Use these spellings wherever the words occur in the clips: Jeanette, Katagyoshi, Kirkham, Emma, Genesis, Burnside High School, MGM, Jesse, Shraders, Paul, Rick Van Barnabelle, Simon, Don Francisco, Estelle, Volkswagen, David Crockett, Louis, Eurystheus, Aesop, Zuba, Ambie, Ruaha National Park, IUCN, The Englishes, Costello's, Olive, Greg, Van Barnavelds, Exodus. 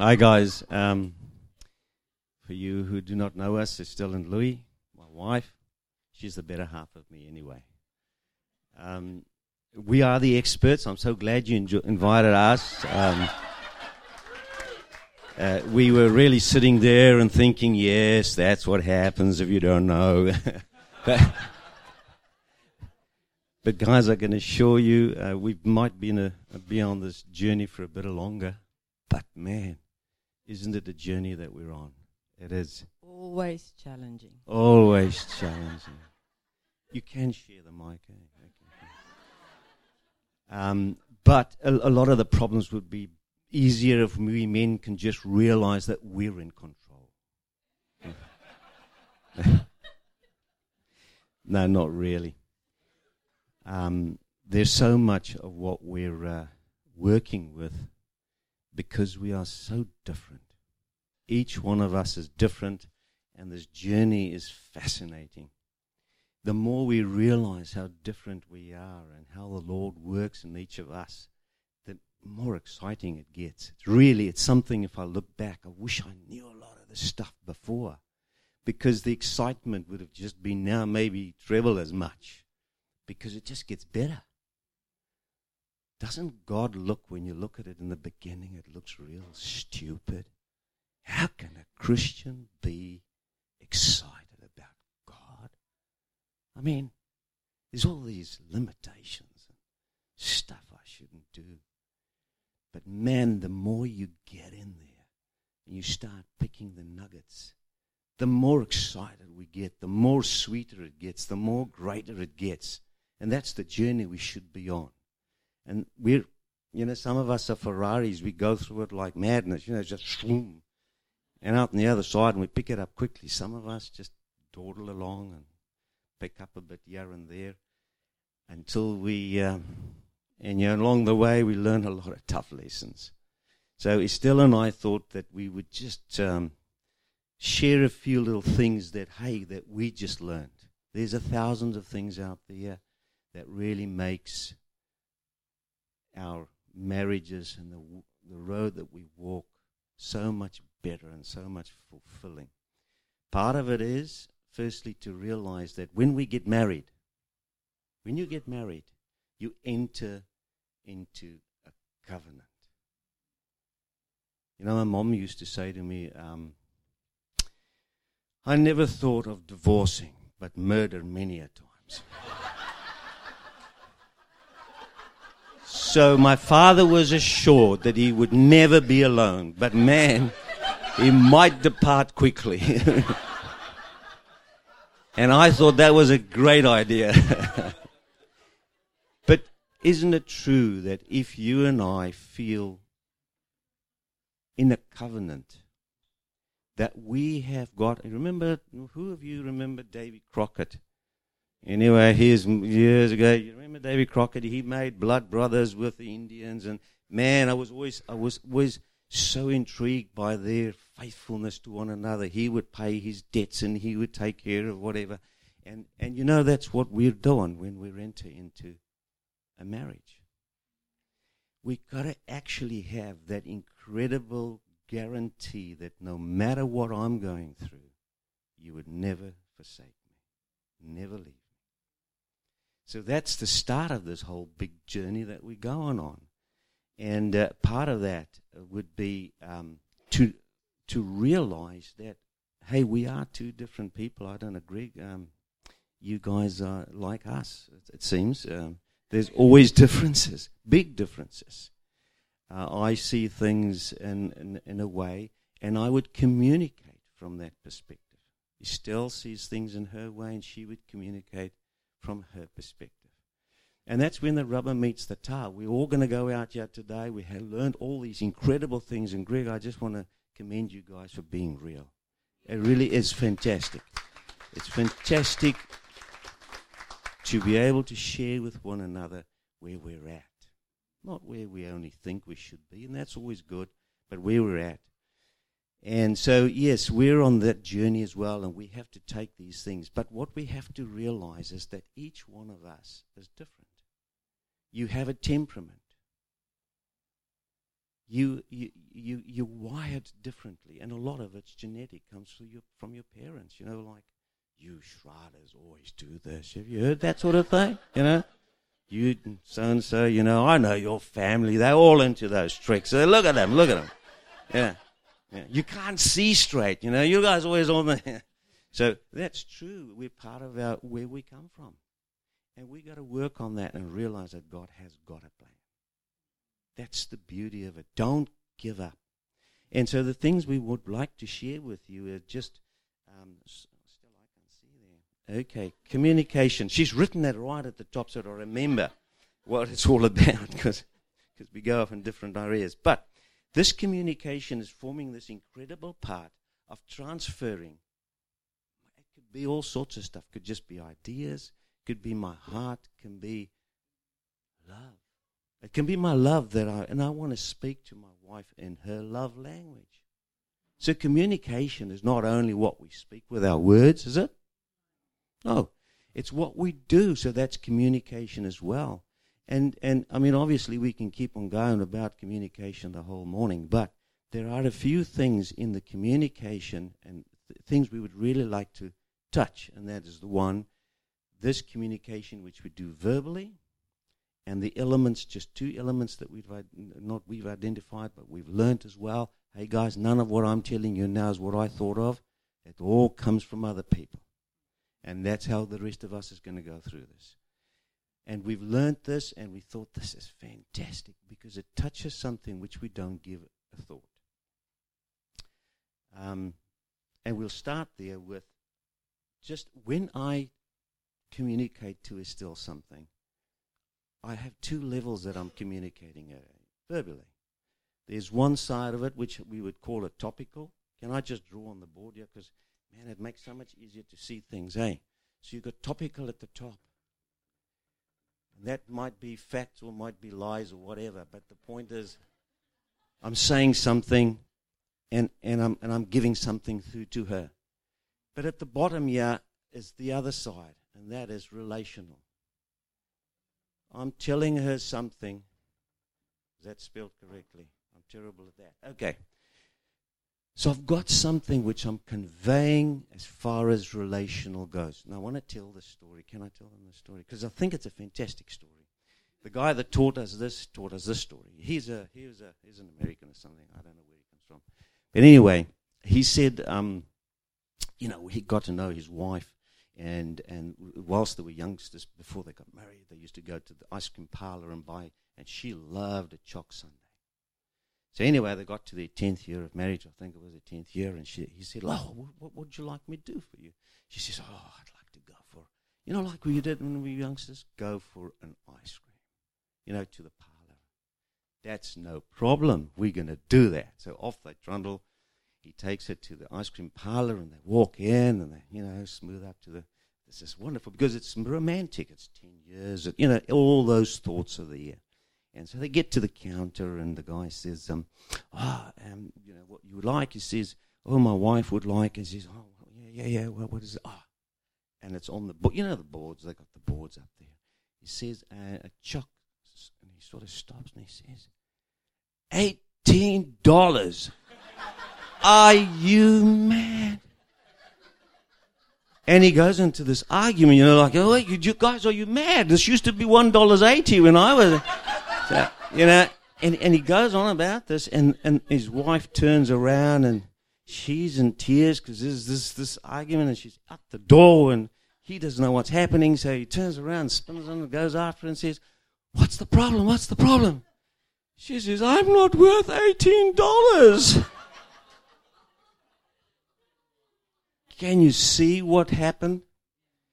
Hi guys, for you who do not know us, Estelle and Louis, my wife, she's the better half of me anyway. We are the experts. I'm so glad you invited us. We were really sitting there and thinking, yes, that's what happens if you don't know. But guys, I can assure you, we might be on this journey for a bit longer. But man, isn't it the journey that we're on? It is. Always challenging. Always challenging. You can share the mic. Eh? But a lot of the problems would be easier if we men can just realize that we're in control. No, not really. There's so much of what we're working with because we are so different. Each one of us is different, and this journey is fascinating. The more we realize how different we are and how the Lord works in each of us, the more exciting it gets. It's something, if I look back, I wish I knew a lot of this stuff before, because the excitement would have just been now maybe treble as much, because it just gets better. Doesn't God look, when you look at it in the beginning, it looks real stupid? How can a Christian be excited about God? I mean, there's all these limitations and stuff I shouldn't do. But man, the more you get in there and you start picking the nuggets, the more excited we get, the more sweeter it gets, the more greater it gets. And that's the journey we should be on. And we're, some of us are Ferraris. We go through it like madness, just shroom. And out on the other side, and we pick it up quickly. Some of us just dawdle along and pick up a bit here and there until we, along the way, we learn a lot of tough lessons. So Estelle and I thought that we would just share a few little things that we just learned. There's 1,000s of things out there that really makes our marriages and the road that we walk so much better and so much fulfilling. Part of it is, firstly, to realize that when you get married, you enter into a covenant. My mom used to say to me, I never thought of divorcing, but murder many a times. So my father was assured that he would never be alone, but man, he might depart quickly. And I thought that was a great idea. But isn't it true that if you and I feel in a covenant that we have got, who of you remember David Crockett? Anyway, years ago, you remember David Crockett? He made blood brothers with the Indians, and man, I was always so intrigued by their faithfulness to one another. He would pay his debts, and he would take care of whatever, and that's what we're doing when we enter into a marriage. We've got to actually have that incredible guarantee that no matter what I'm going through, you would never forsake me, never leave me. So that's the start of this whole big journey that we're going on. And part of that would be to realize that, hey, we are two different people. I don't agree. You guys are like us, it seems. There's always differences, big differences. I see things in a way, and I would communicate from that perspective. Estelle sees things in her way, and she would communicate from her perspective. And that's when the rubber meets the tar. We're all going to go out here today. We have learned all these incredible things. And Greg, I just want to commend you guys for being real. It really is fantastic. It's fantastic to be able to share with one another where we're at. Not where we only think we should be, and that's always good, but where we're at. And so, yes, we're on that journey as well, and we have to take these things. But what we have to realize is that each one of us is different. You have a temperament. You're wired differently, and a lot of it's genetic, comes from your parents. You know, like, you Shraders always do this. Have you heard that sort of thing? You know, you so-and-so, you know, I know your family. They're all into those tricks. So look at them. Yeah. Yeah. You can't see straight, you know. You guys always on the... So that's true. We're part of where we come from. And we got to work on that and realize that God has got a plan. That's the beauty of it. Don't give up. And so the things we would like to share with you are just... still I can see there. Okay, communication. She's written that right at the top so that I remember what it's all about, because we go off in different areas. But this communication is forming this incredible part of transferring. It could be all sorts of stuff. It could just be ideas. It could be my heart. It can be love. It can be my love and I want to speak to my wife in her love language. So communication is not only what we speak with our words, is it? No. It's what we do. So that's communication as well. And I mean, obviously, we can keep on going about communication the whole morning, but there are a few things in the communication and things we would really like to touch, and that is the one, this communication which we do verbally, and the elements, just two elements that we've identified, but we've learned as well. Hey, guys, none of what I'm telling you now is what I thought of. It all comes from other people, and that's how the rest of us is going to go through this. And we've learnt this, and we thought this is fantastic because it touches something which we don't give a thought. And we'll start there with just when I communicate to Estelle something, I have two levels that I'm communicating at verbally. There's one side of it which we would call a topical. Can I just draw on the board here? Because, man, it makes so much easier to see things, eh? So you've got topical at the top. That might be facts or might be lies or whatever, but the point is I'm saying something and I'm giving something through to her. But at the bottom here is the other side, and that is relational. I'm telling her something. Is that spelled correctly? I'm terrible at that. Okay. So I've got something which I'm conveying as far as relational goes. And I want to tell this story. Can I tell them this story? Because I think it's a fantastic story. The guy that taught us this story. He's an American or something. I don't know where he comes from. But anyway, he said, you know, he got to know his wife. And whilst they were youngsters, before they got married, they used to go to the ice cream parlor and buy. And she loved a choc sundae. So anyway, they got to their 10th year of marriage. I think it was their 10th year. And he said, oh, what would you like me to do for you? She says, oh, I'd like to go for, you know, like we did when we were youngsters, go for an ice cream, you know, to the parlor. That's no problem. We're going to do that. So off they trundle. He takes her to the ice cream parlor and they walk in and they, you know, smooth up to the, this is wonderful because it's romantic. It's 10 years. You know, all those thoughts are there. And so they get to the counter, and the guy says, you know, what you would like? He says, oh, my wife would like. He says, oh, yeah, well, what is it? Oh. And it's on the board. You know the boards. They got the boards up there. He says, a choc. And he sort of stops, and he says, $18. Are you mad? And he goes into this argument, you know, like, oh, you guys, are you mad? This used to be $1.80 when I was... So, you know, and he goes on about this, and his wife turns around, and she's in tears because there's this argument, and she's at the door, and he doesn't know what's happening, so he turns around, spins on, and goes after her and says, what's the problem? What's the problem? She says, I'm not worth $18. Can you see what happened?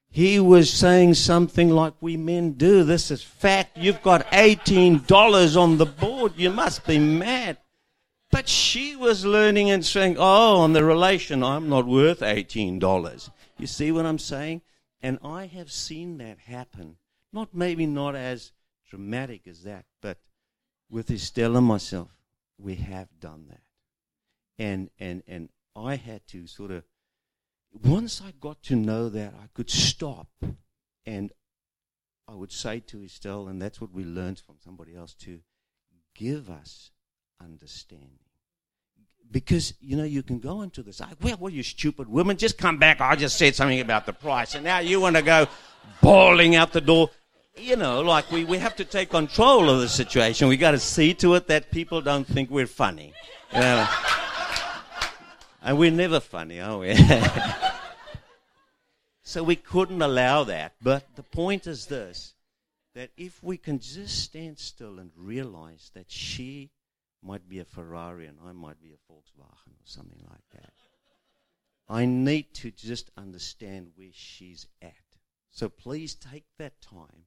He was saying something like we men do. This is fact. You've got $18 on the board. You must be mad. But she was learning and saying, oh, on the relation, I'm not worth $18. You see what I'm saying? And I have seen that happen. Maybe not as dramatic as that, but with Estelle and myself, we have done that. And I had to sort of, once I got to know that, I could stop and I would say to Estelle, and that's what we learned from somebody else, to give us understanding. Because, you know, you can go into this, like, well, you stupid women, just come back. I just said something about the price. And now you want to go bawling out the door. You know, like we have to take control of the situation. We got to see to it that people don't think we're funny. You know? And we're never funny, are we? So we couldn't allow that. But the point is this, that if we can just stand still and realize that she might be a Ferrari and I might be a Volkswagen or something like that. I need to just understand where she's at. So please take that time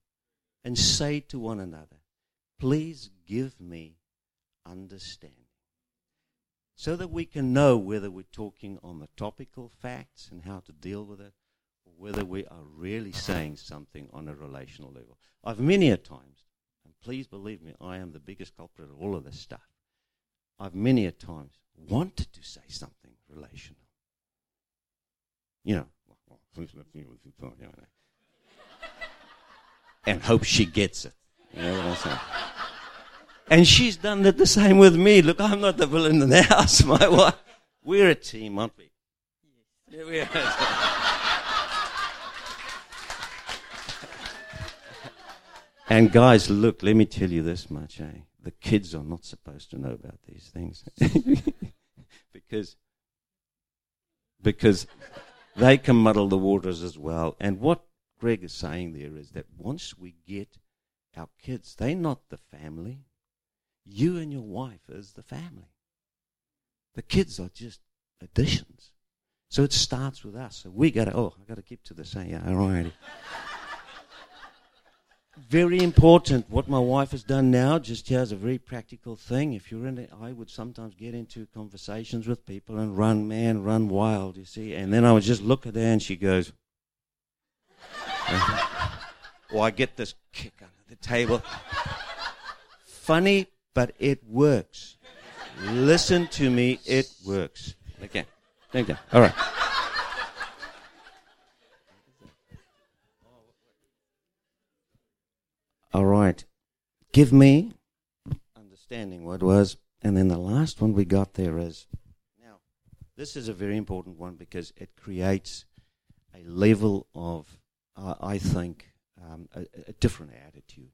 and say to one another, please give me understanding. So that we can know whether we're talking on the topical facts and how to deal with it, or whether we are really saying something on a relational level. I've many a times, and please believe me, I am the biggest culprit of all of this stuff. I've many a times wanted to say something relational. You know, and hope she gets it. You know what I'm saying? And she's done the same with me. Look, I'm not the villain in the house, my wife. We're a team, aren't we? Yeah, we are. And guys, look, let me tell you this much, eh? The kids are not supposed to know about these things. because they can muddle the waters as well. And what Greg is saying there is that once we get our kids, they're not the family. You and your wife is the family. The kids are just additions. So it starts with us. So we got to, I got to keep to the same. Yeah, all right. Very important. What my wife has done now, just here is a very practical thing. If you're in it, I would sometimes get into conversations with people and run wild, you see. And then I would just look at her and she goes. Or I get this kick under the table. Funny, but it works. Listen to me, it works. Okay. Thank you. All right. All right. Give me understanding what was. And then the last one we got there is, now, this is a very important one because it creates a level of, I think, a different attitude.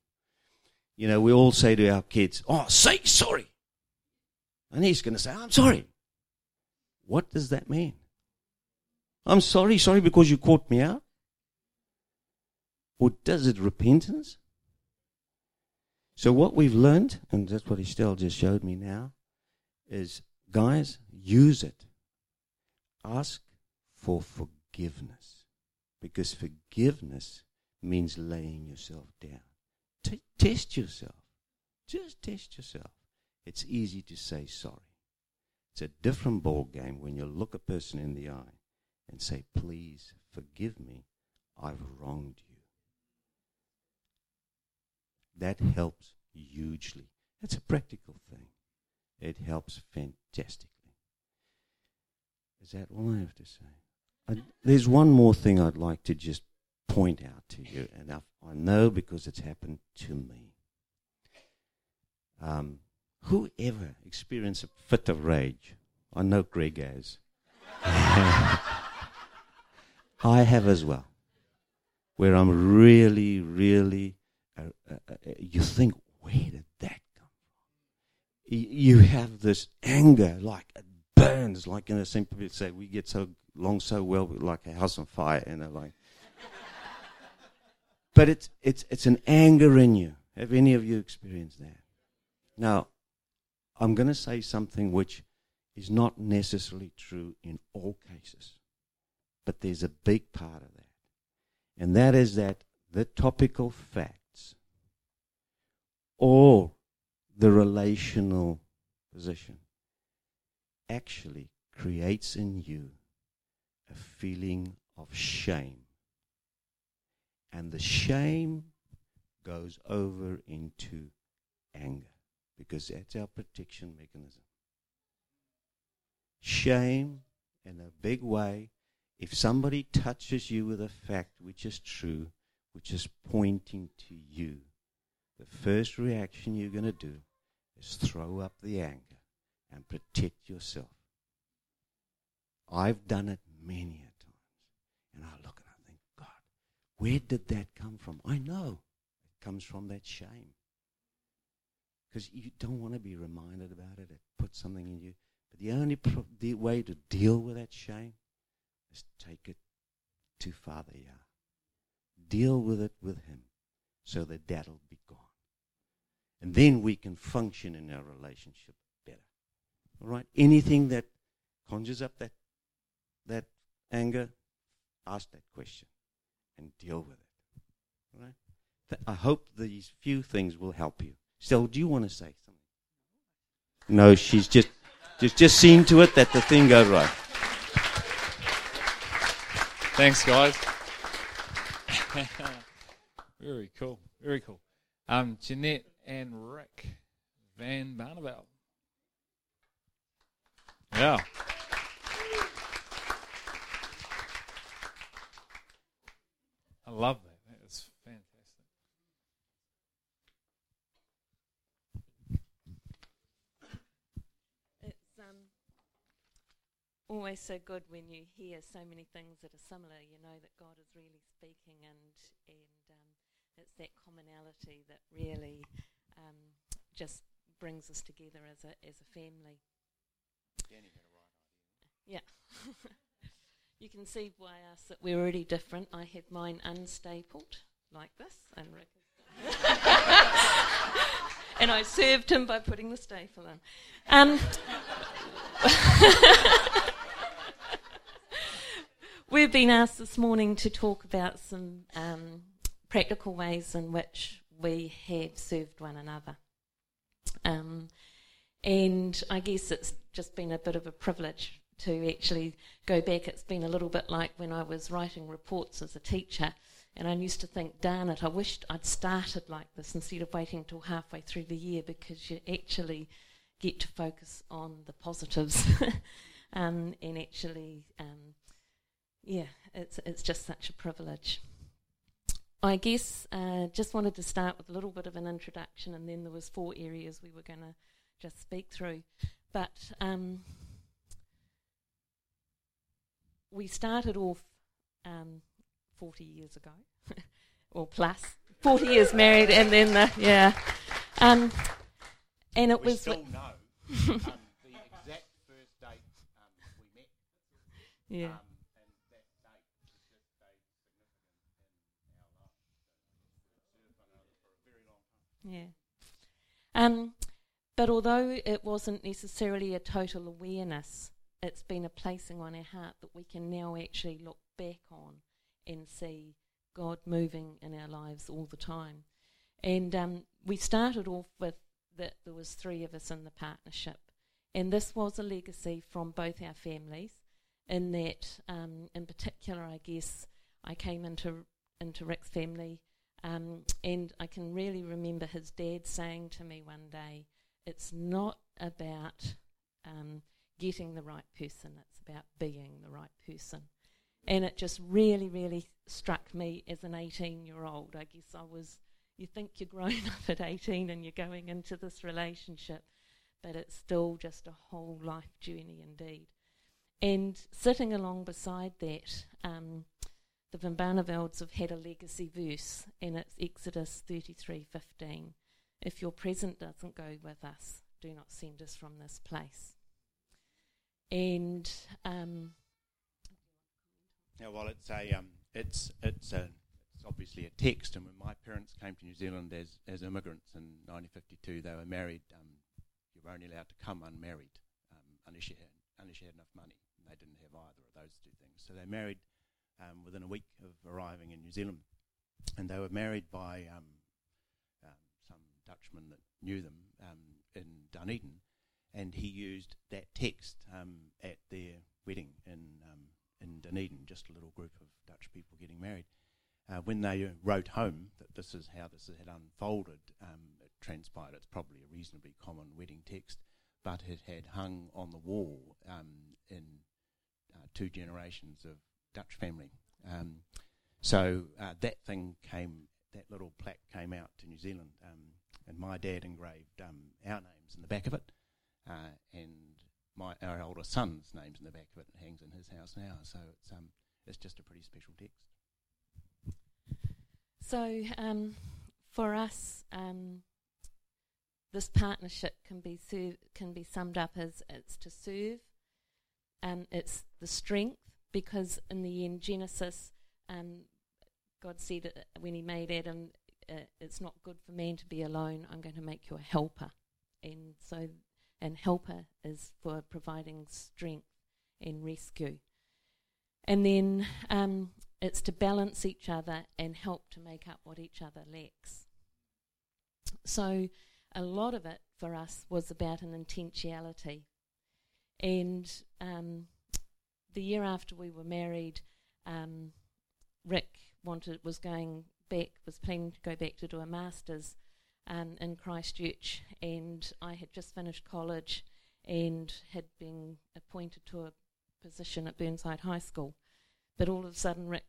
You know, we all say to our kids, say sorry. And he's going to say, I'm sorry. What does that mean? I'm sorry because you caught me out? Or does it repentance? So what we've learned, and that's what Estelle just showed me now, is, guys, use it. Ask for forgiveness. Because forgiveness means laying yourself down. Test yourself. Just test yourself. It's easy to say sorry. It's a different ball game when you look a person in the eye and say, please forgive me, I've wronged you. That helps hugely. It's a practical thing. It helps fantastically. Is that all I have to say? There's one more thing I'd like to just point out to you, and I know because it's happened to me. Whoever experienced a fit of rage, I know Greg has. I have as well, where I'm really, really... you think, where did that come from? You have this anger, like it burns, like in the same people say, we get so long so well, like a house on fire, and you know, like. But it's an anger in you. Have any of you experienced that? Now, I'm going to say something which is not necessarily true in all cases, but there's a big part of that, and that is that the topical fact. Or the relational position actually creates in you a feeling of shame. And the shame goes over into anger because that's our protection mechanism. Shame, in a big way, if somebody touches you with a fact which is true, which is pointing to you, the first reaction you're going to do is throw up the anchor and protect yourself. I've done it many a times. And I look and I think, God, where did that come from? I know it comes from that shame. Because you don't want to be reminded about it. It puts something in you. But the only way to deal with that shame is take it to Father Yah. Deal with it with him so that that'll be gone. And then we can function in our relationship better. All right? Anything that conjures up that anger, ask that question and deal with it. All right? I hope these few things will help you. Estelle, do you want to say something? No, she's just seen to it that the thing goes right. Thanks, guys. Very cool, very cool. Jeanette and Rick Van Barnabelle. Yeah. I love that. That is fantastic. It's always so good when you hear so many things that are similar. You know that God is really speaking, and it's that commonality that really just brings us together as a family. Yeah. You can see why I asked that we're already different. I have mine unstapled, like this, and Rick is and I served him by putting the staple in. We've been asked this morning to talk about some practical ways in which we have served one another. And I guess it's just been a bit of a privilege to actually go back. It's been a little bit like when I was writing reports as a teacher, and I used to think, darn it, I wished I'd started like this instead of waiting till halfway through the year, because you actually get to focus on the positives. And actually, it's just such a privilege. I guess just wanted to start with a little bit of an introduction, and then there was 4 areas we were going to just speak through. But we started off 40 years ago, or plus, 40 years married, and then and it was... We still know the exact first date we met. Yeah. And that date was just a significant in our life. Yeah. But although it wasn't necessarily a total awareness, it's been a placing on our heart that we can now actually look back on and see God moving in our lives all the time. And we started off with that there was 3 of us in the partnership. And this was a legacy from both our families, in that, in particular, I guess, I came into Rick's family, and I can really remember his dad saying to me one day, it's not about getting the right person, it's about being the right person. And it just really, really struck me as an 18-year-old. I guess you think you're grown up at 18 and you're going into this relationship, but it's still just a whole life journey indeed. And sitting along beside that, the Van Barnavelds have had a legacy verse, and it's Exodus 33:15. If your present doesn't go with us, do not send us from this place. And now, while it's obviously a text, and when my parents came to New Zealand as immigrants in 1952, they were married. You were only allowed to come unmarried unless you had enough money, and they didn't have either of those two things. So they married within a week of arriving in New Zealand, and they were married by Dutchman that knew them in Dunedin, and he used that text at their wedding in Dunedin, just a little group of Dutch people getting married. When they wrote home that this is how this had unfolded, it transpired. It's probably a reasonably common wedding text, but it had hung on the wall in 2 generations of Dutch family. So that little plaque came out to New Zealand and my dad engraved our names in the back of it, and our older son's names in the back of it, and hangs in his house now. So it's just a pretty special text. So for us, this partnership can be summed up as it's to serve. It's the strength, because in the end, Genesis, God said when He made Adam, it's not good for man to be alone. I'm going to make you a helper, and helper is for providing strength and rescue. And then it's to balance each other and help to make up what each other lacks. So a lot of it for us was about an intentionality. And the year after we were married, Rick was planning to go back to do a master's in Christchurch, and I had just finished college and had been appointed to a position at Burnside High School. But all of a sudden Rick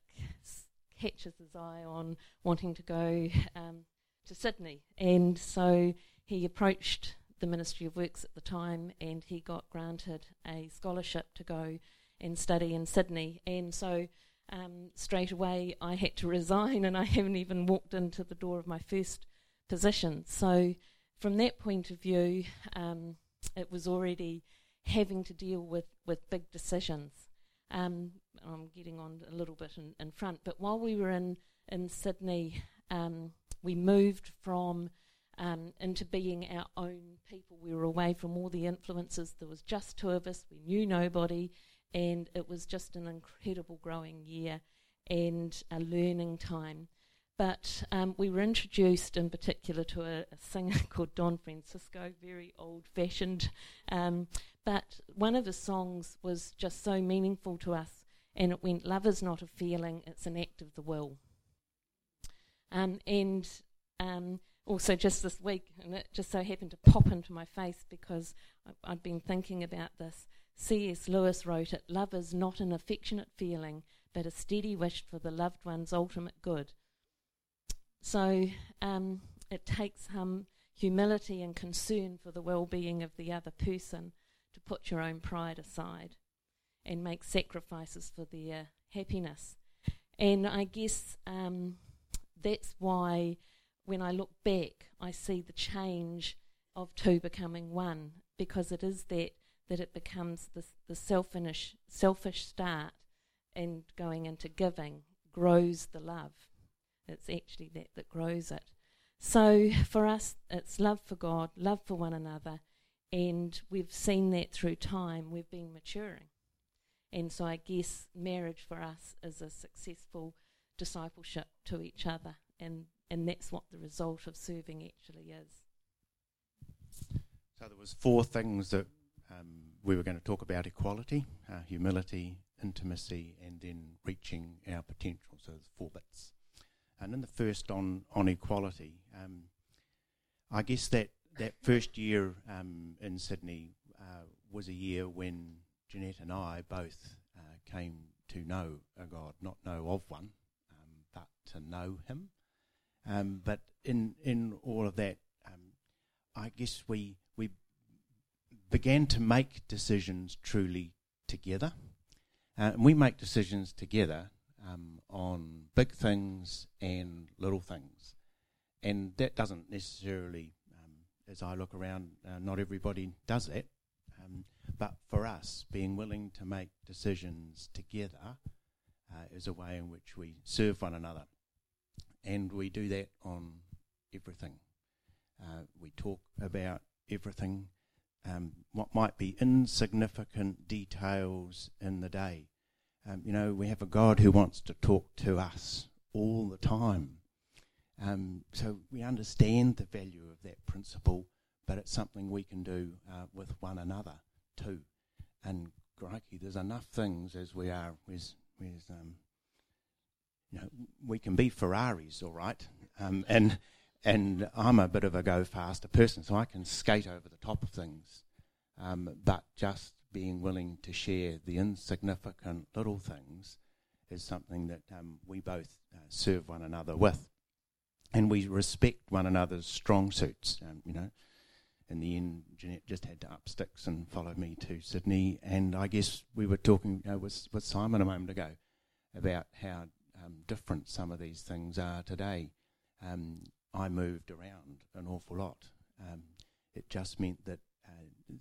catches his eye on wanting to go to Sydney, and so he approached the Ministry of Works at the time, and he got granted a scholarship to go and study in Sydney. And so straight away I had to resign, and I haven't even walked into the door of my first position. So from that point of view, it was already having to deal with big decisions. I'm getting on a little bit in front, but while we were in Sydney, we moved from into being our own people. We were away from all the influences. There was just two of us. We knew nobody, and it was just an incredible growing year and a learning time. But we were introduced in particular to a singer called Don Francisco, very old-fashioned. But one of his songs was just so meaningful to us, and it went, "Love is not a feeling, it's an act of the will." And also just this week, and it just so happened to pop into my face because I'd been thinking about this, C.S. Lewis wrote it, "Love is not an affectionate feeling, but a steady wish for the loved one's ultimate good." So it takes humility and concern for the well-being of the other person to put your own pride aside and make sacrifices for their happiness. And I guess that's why when I look back, I see the change of two becoming one, because it is that it becomes the selfish start, and going into giving grows the love. It's actually that grows it. So for us, it's love for God, love for one another, and we've seen that through time. We've been maturing. And so I guess marriage for us is a successful discipleship to each other, and that's what the result of serving actually is. So there was four things that we were going to talk about: equality, humility, intimacy, and then reaching our potential. So there's four bits. And in the first on equality, I guess that first year in Sydney was a year when Jeanette and I both came to know a God, not know of one, but to know Him. But in all of that, I guess we began to make decisions truly together. And we make decisions together on big things and little things, and that doesn't necessarily, as I look around, not everybody does that, but for us, being willing to make decisions together is a way in which we serve one another, and we do that on everything. We talk about everything, what might be insignificant details in the day. We have a God who wants to talk to us all the time. So we understand the value of that principle, but it's something we can do with one another too. And crikey, there's enough things as we are. We can be Ferraris, all right. And I'm a bit of a go-faster person, so I can skate over the top of things. But just being willing to share the insignificant little things is something that we both serve one another with. And we respect one another's strong suits, you know. In the end, Jeanette just had to up sticks and follow me to Sydney. And I guess we were talking with Simon a moment ago about how different some of these things are today. I moved around an awful lot. It just meant that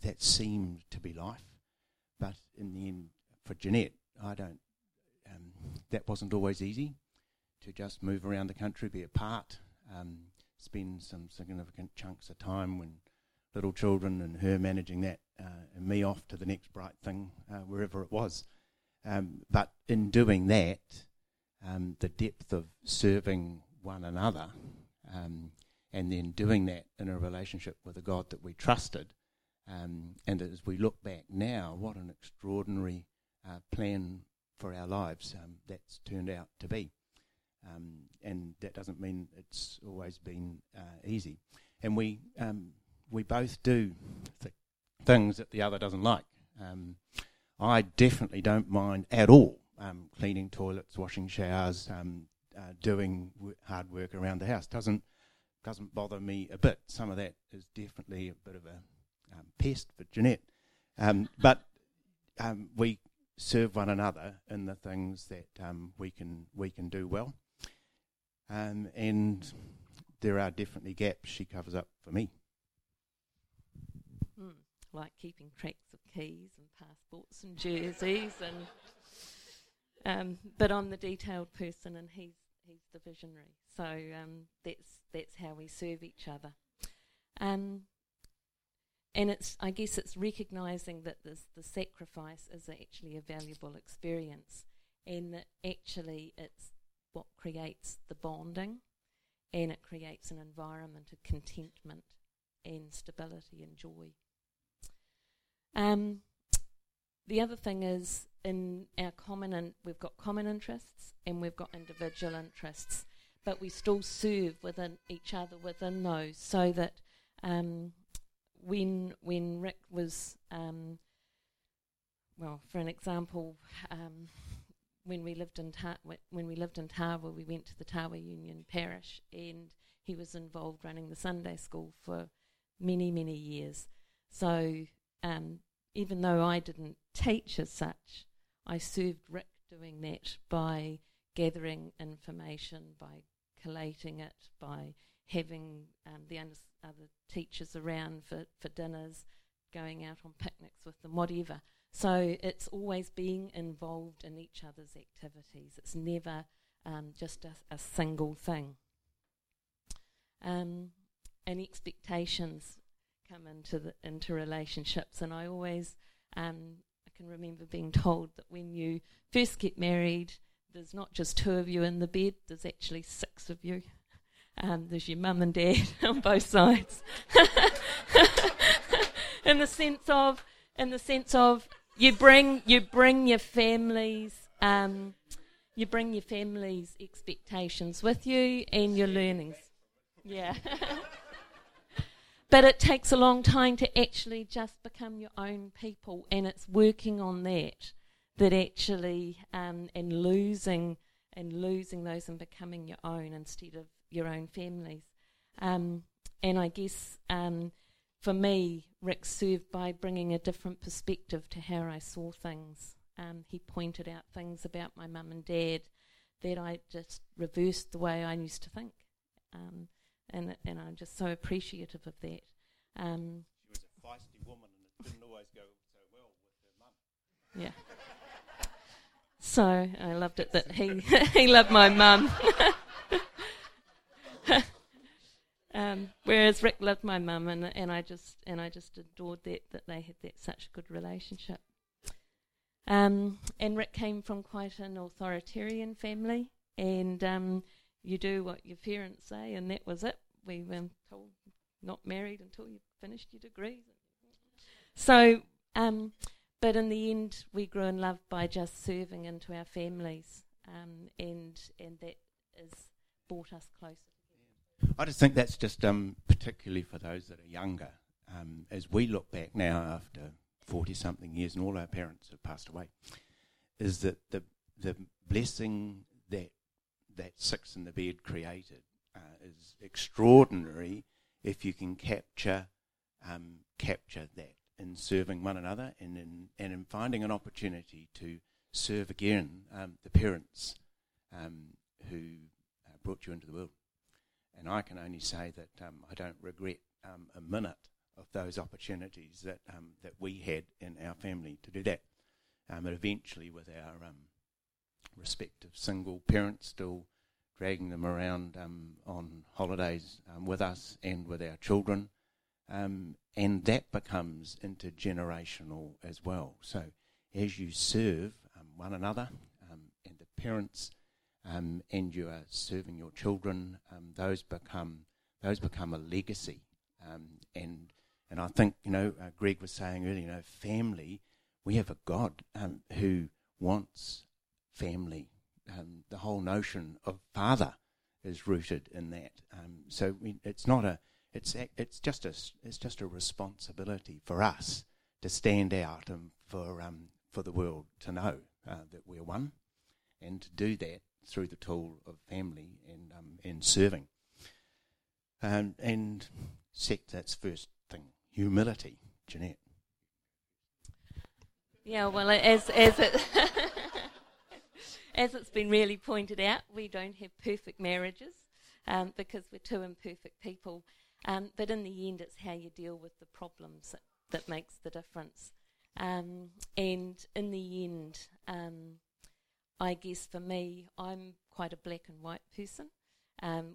that seemed to be life. But in the end, for Jeanette, that wasn't always easy, to just move around the country, be apart, spend some significant chunks of time when little children and her managing that and me off to the next bright thing, wherever it was. But in doing that, the depth of serving one another and then doing that in a relationship with a God that we trusted, and as we look back now, what an extraordinary plan for our lives that's turned out to be. And that doesn't mean it's always been easy. And we both do things that the other doesn't like. I definitely don't mind at all cleaning toilets, washing showers, doing hard work around the house. Doesn't bother me a bit. Some of that is definitely a bit of a pest for Jeanette. But we serve one another in the things that we can do well. And there are definitely gaps she covers up for me. Like keeping tracks of keys and passports and jerseys, and but I'm the detailed person and he's the visionary. So that's how we serve each other. And it's recognising that the sacrifice is actually a valuable experience, and that actually it's what creates the bonding, and it creates an environment of contentment and stability and joy. The other thing is, in our we've got common interests and we've got individual interests, but we still serve within each other within those, so that when Rick was, for an example, when we lived in Tawa, we went to the Tawa Union Parish, and he was involved running the Sunday school for many, many years. So even though I didn't teach as such, I served Rick doing that by gathering information, by collating it, by having the other teachers around for dinners, going out on picnics with them, whatever. So it's always being involved in each other's activities. It's never just a single thing. And expectations come into relationships, and I always I can remember being told that when you first get married, there's not just two of you in the bed, there's actually six of you. There's your mum and dad on both sides. In the sense of you bring your family's expectations with you and your learnings. Yeah. But it takes a long time to actually just become your own people, and it's working on that actually, and losing those and becoming your own instead of your own families. And I guess for me, Rick served by bringing a different perspective to how I saw things. He pointed out things about my mum and dad that I just reversed the way I used to think. And I'm just so appreciative of that. She was a feisty woman, and it didn't always go so well with her mum. Yeah. So I loved it that he loved my mum, whereas Rick loved my mum, and I just adored that they had such a good relationship. And Rick came from quite an authoritarian family, and you do what your parents say, and that was it. We were told not married until you finished your degree. So, but in the end, we grew in love by just serving into our families, and that has brought us closer. I just think that's just particularly for those that are younger. As we look back now after 40-something years, and all our parents have passed away, is that the blessing that six in the bed created is extraordinary if you can capture that in serving one another and in finding an opportunity to serve again the parents who brought you into the world. And I can only say that I don't regret a minute of those opportunities that we had in our family to do that. And eventually with our respective single parents still dragging them around on holidays with us and with our children. And that becomes intergenerational as well. So as you serve one another and the parents and you are serving your children, those become a legacy. And I think, Greg was saying earlier, family, we have a God who wants family. The whole notion of father is rooted in that. It's just a responsibility for us to stand out and for the world to know that we're one, and to do that through the tool of family and serving. And that's first thing, humility, Jeanette. Yeah, well, as it as it's been really pointed out, we don't have perfect marriages because we're two imperfect people. But in the end, it's how you deal with the problems that makes the difference. And in the end, I guess for me, I'm quite a black and white person,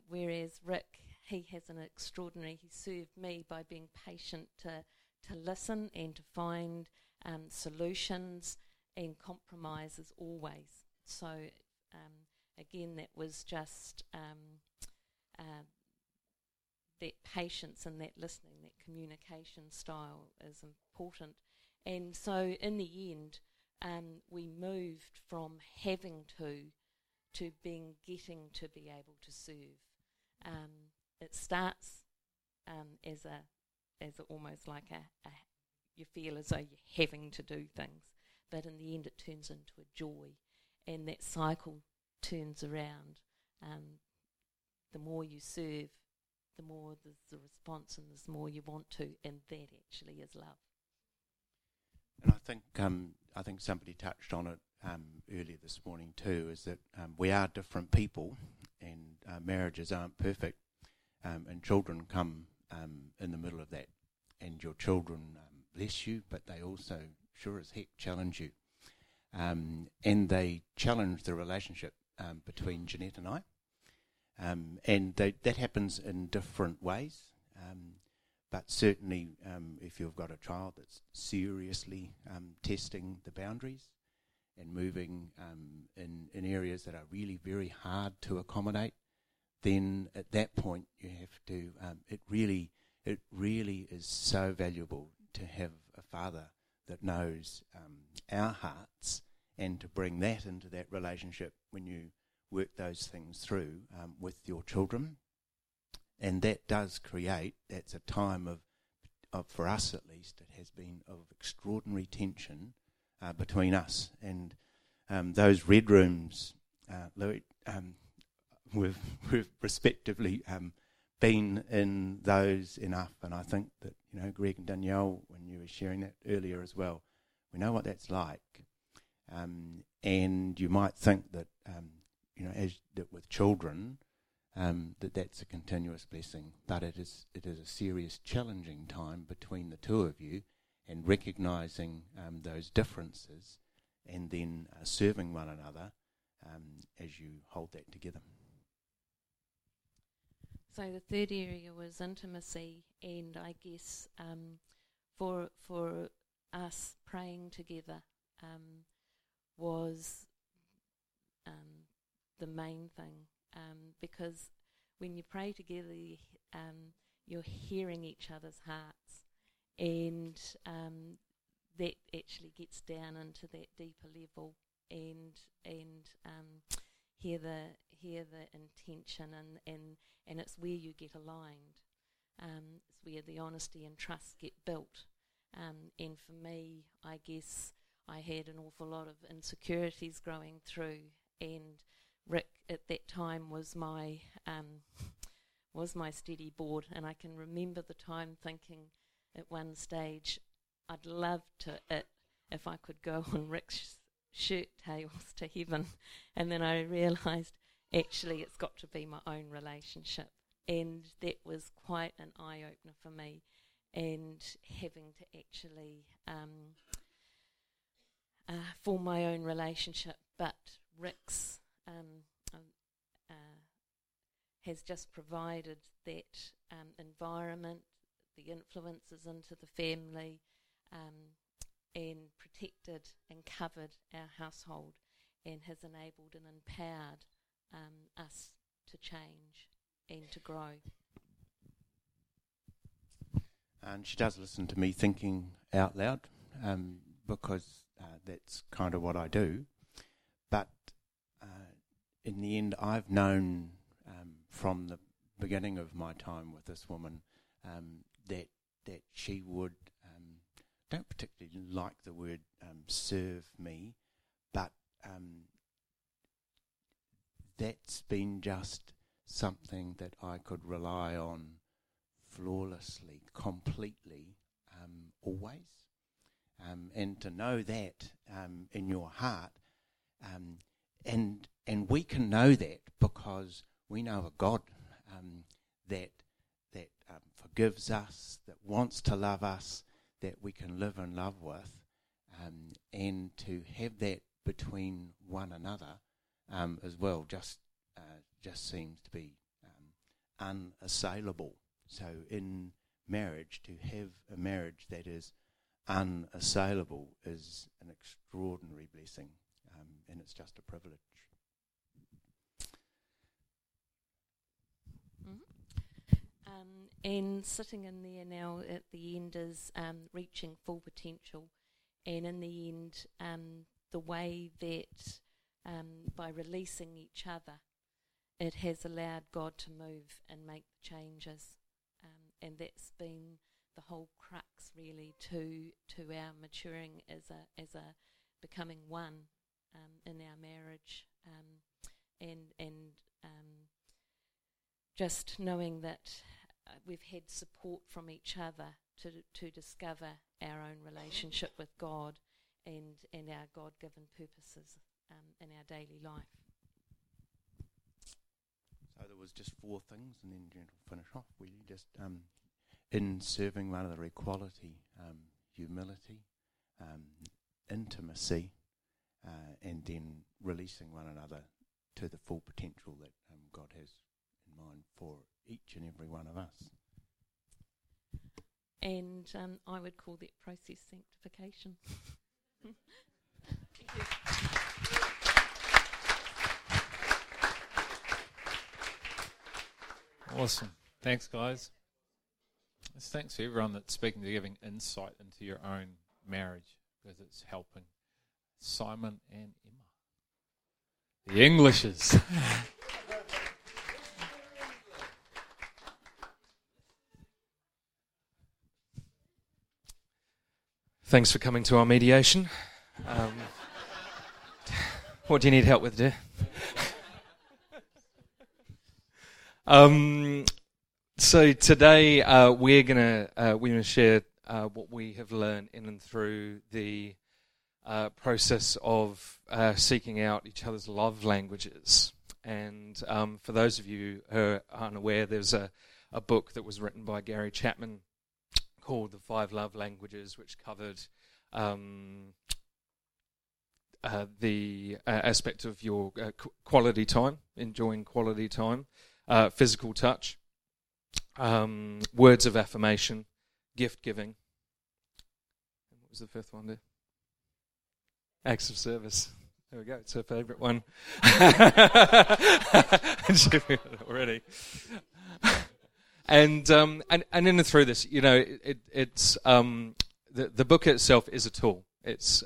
whereas Rick, he served me by being patient to listen and to find solutions and compromises always. So, again, that was just that patience and that listening, that communication style is important. And so, in the end, we moved from having to being getting to be able to serve. It starts as almost like a you feel as though you're having to do things, but in the end, it turns into a joy. And that cycle turns around. The more you serve, the more there's the response and the more you want to, and that actually is love. And I think somebody touched on it earlier this morning too, is that we are different people and our marriages aren't perfect, and children come in the middle of that. And your children bless you, but they also sure as heck challenge you. And they challenge the relationship between Jeanette and I. That happens in different ways. But certainly if you've got a child that's seriously testing the boundaries and moving in areas that are really very hard to accommodate, then at that point you have to... It really is so valuable to have a father that knows our hearts, and to bring that into that relationship when you work those things through with your children. And that does create, that's a time of for us at least, it has been of extraordinary tension between us. And those red rooms, Louis, we've respectively been in those enough, and I think that Greg and Danielle, when you were sharing that earlier as well, we know what that's like. And you might think that as that with children, that's a continuous blessing, but it is a serious challenging time between the two of you, and recognising those differences, and then serving one another as you hold that together. So the third area was intimacy, and I guess for us praying together was the main thing, because when you pray together, you're hearing each other's hearts, and that actually gets down into that deeper level, and hear the intention, and it's where you get aligned. It's where the honesty and trust get built. And for me, I guess I had an awful lot of insecurities growing through, and Rick at that time was my was my steady board. And I can remember the time thinking at one stage, I'd love to it if I could go on Rick's shirt tails to heaven. And then I realised, actually, it's got to be my own relationship. And that was quite an eye-opener for me. And having to actually form my own relationship. But Rick's has just provided that environment, the influences into the family, and protected and covered our household, and has enabled and empowered us to change and to grow. And she does listen to me thinking out loud, because that's kind of what I do. But in the end, I've known from the beginning of my time with this woman that she would, don't particularly like the word serve me, but that's been just something that I could rely on flawlessly, completely, always. And to know that in your heart, and we can know that because we know a God that forgives us, that wants to love us, that we can live in love with, and to have that between one another as well just seems to be unassailable. So in marriage, to have a marriage that is unassailable is an extraordinary blessing, and it's just a privilege. Mm-hmm. And sitting in there now at the end is reaching full potential, and in the end, the way that by releasing each other, it has allowed God to move and make the changes. And that's been the whole crux, really, to our maturing as a becoming one in our marriage, and just knowing that we've had support from each other to discover our own relationship with God and our God-given purposes in our daily life. So there was just four things, and then you'll finish off. We just in serving one another, equality, humility, intimacy, and then releasing one another to the full potential that God has in mind for each and every one of us. And I would call that process sanctification. Thank you. Awesome. Thanks, guys. Thanks to everyone that's speaking, to giving insight into your own marriage, because it's helping Simon and Emma. The Englishes. Thanks for coming to our mediation. What do you need help with, dear? So today we're gonna share what we have learned in and through the process of seeking out each other's love languages. And for those of you who are unaware, there's a book that was written by Gary Chapman called The 5 Love Languages, which covered the aspect of your quality time, enjoying quality time. Physical touch, words of affirmation, gift giving. And what was the fifth one there? Acts of service. There we go. It's her favourite one. She heard it already. And in and through this, you know, it's the book itself is a tool. It's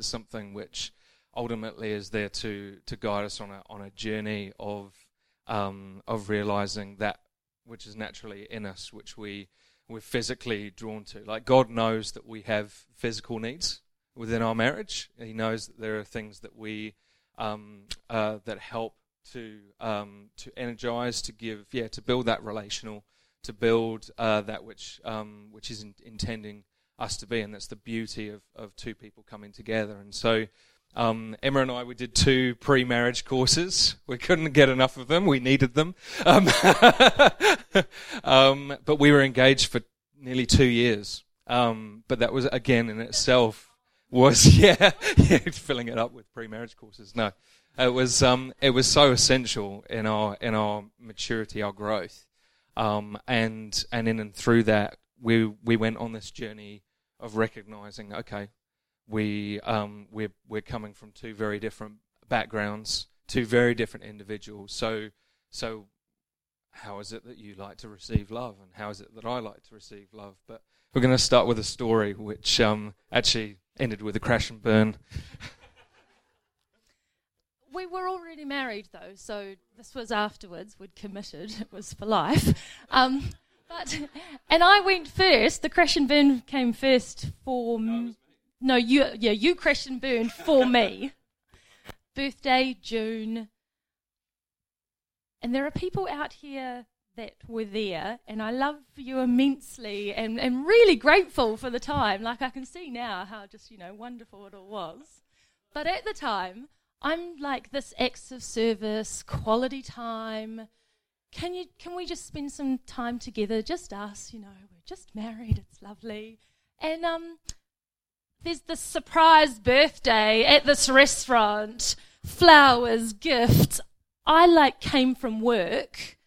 something which ultimately is there to guide us on a journey of realizing that which is naturally in us, which we're physically drawn to. Like, God knows that we have physical needs within our marriage. He knows that there are things that we that help to energize, to give, to build that relational, to build that which is intending us to be, and that's the beauty of two people coming together. And so Emma and I, we did 2 pre-marriage courses. We couldn't get enough of them. We needed them. But we were engaged for nearly 2 years. But that was, again, in itself was, filling it up with pre-marriage courses. No, it was so essential in our maturity, our growth. And in and through that, we went on this journey of recognizing, okay, we're coming from 2 very different backgrounds, 2 very different individuals. So how is it that you like to receive love, and how is it that I like to receive love? But we're going to start with a story which actually ended with a crash and burn. We were already married though, so this was afterwards. We'd committed; it was for life. But I went first. The crash and burn came first for. No, you crashed and burned for me. Birthday, June. And there are people out here that were there, and I love you immensely and am really grateful for the time. Like, I can see now how just, wonderful it all was. But at the time, I'm like, this acts of service, quality time. Can we just spend some time together, just us, we're just married, it's lovely. And there's this surprise birthday at this restaurant, flowers, gifts. I came from work,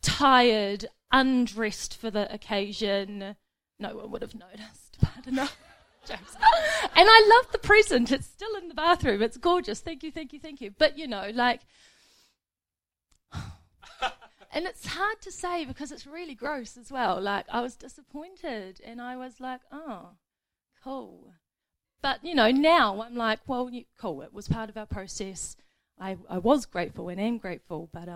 tired, undressed for the occasion. No one would have noticed, but enough jokes. And I love the present. It's still in the bathroom. It's gorgeous. Thank you. But, and it's hard to say because it's really gross as well. I was disappointed and I was like, oh, cool. But, now I'm like, well, cool, it was part of our process. I was grateful and am grateful, but,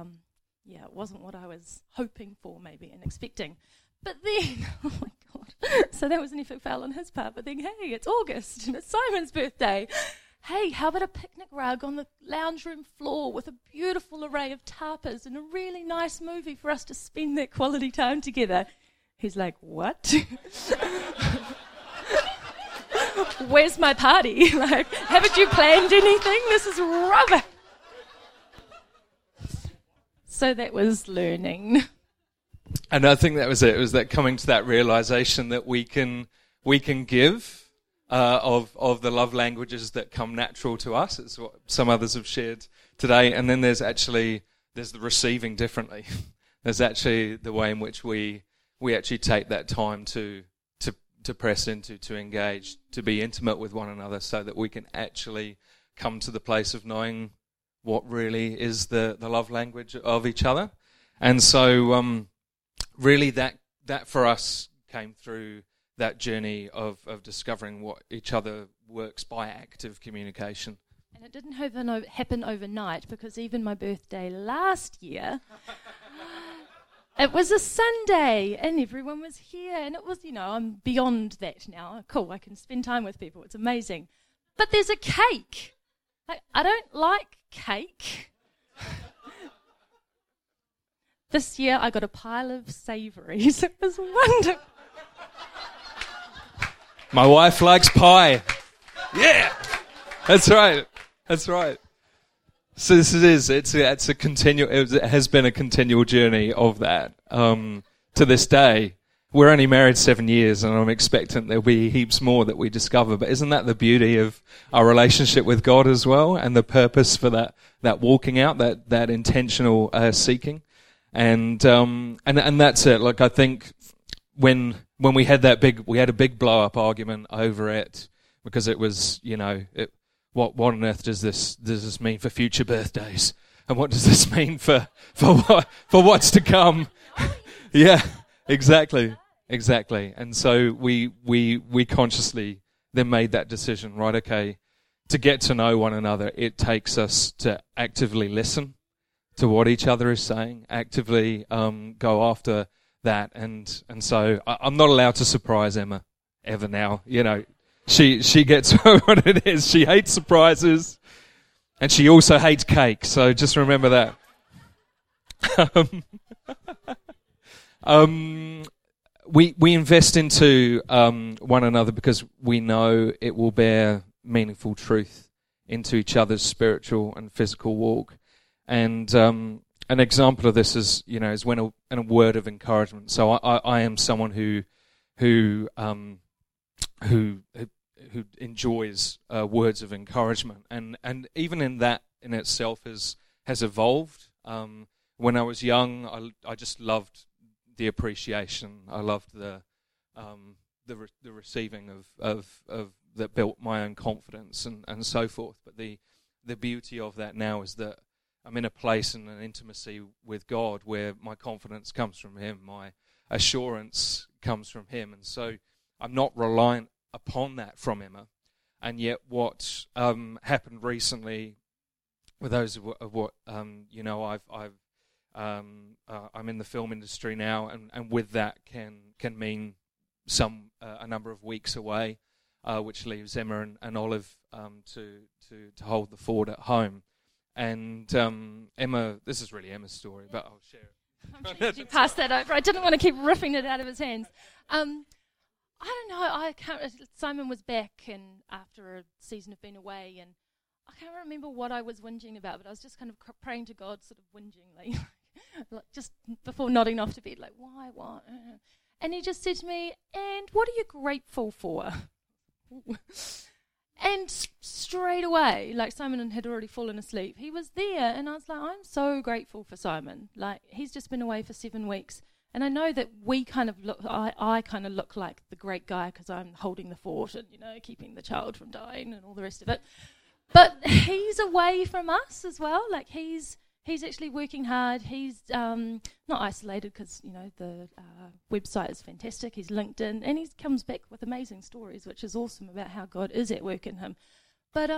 it wasn't what I was hoping for maybe and expecting. But then, oh, my God, so that was an effort fail on his part. But then, hey, it's August and it's Simon's birthday. Hey, how about a picnic rug on the lounge room floor with a beautiful array of tapas and a really nice movie for us to spend that quality time together? He's like, what? Where's my party? Haven't you planned anything? This is rubbish. So that was learning. And I think that was it. It was that coming to that realization that we can give of the love languages that come natural to us. It's what some others have shared today. And then there's the receiving differently. There's actually the way in which we actually take that time to press into, to engage, to be intimate with one another so that we can actually come to the place of knowing what really is the love language of each other. And so really that for us came through that journey of discovering what each other works by active communication. And it didn't happen overnight, because even my birthday last year... It was a Sunday and everyone was here, and it was, I'm beyond that now. Cool, I can spend time with people. It's amazing. But there's a cake. I don't like cake. This year I got a pile of savouries. It was wonderful. My wife likes pie. Yeah, that's right. So this is, it has been a continual journey of that to this day. We're only married 7 years, and I'm expectant there'll be heaps more that we discover. But isn't that the beauty of our relationship with God as well, and the purpose for that walking out, that intentional seeking? And that's it. I think when we had a big blow up argument over it, because it was, What on earth does this mean for future birthdays? And what does this mean for what's to come? Yeah, exactly. And so we consciously then made that decision, right? Okay, to get to know one another, it takes us to actively listen to what each other is saying, actively go after that. And so I'm not allowed to surprise Emma ever now, She gets what it is. She hates surprises, and she also hates cake. So just remember that. We invest into one another because we know it will bear meaningful truth into each other's spiritual and physical walk. And an example of this is, you know, is when a word of encouragement. So I am someone who enjoys words of encouragement, and even in that in itself has evolved. When I was young, I just loved the appreciation. I loved the receiving of that built my own confidence and so forth. But the beauty of that now is that I'm in a place and an intimacy with God where my confidence comes from Him, my assurance comes from Him, and so I'm not reliant upon that from Emma. And yet what happened recently with those of what you know, I'm in the film industry now, and with that can mean a number of weeks away, which leaves Emma and Olive to hold the fort at home. And Emma, this is really Emma's story, but I'll share it. I'm glad you passed that over. I didn't want to keep ripping it out of his hands. I don't know. I can't. Simon was back, and after a season of being away, and I can't remember what I was whinging about, but I was just kind of praying to God, sort of whinging, like just before nodding off to bed, like why? And he just said to me, "And what are you grateful for?" And straight away, like Simon had already fallen asleep, he was there, and I was like, I'm so grateful for Simon. Like, he's just been away for 7 weeks, and I know that we kind of look, I kind of look like the great guy because I'm holding the fort and, you know, keeping the child from dying and all the rest of it. But he's away from us as well. Like, he's actually working hard. He's not isolated because, you know, the website is fantastic. He's LinkedIn. And he comes back with amazing stories, which is awesome about how God is at work in him. But,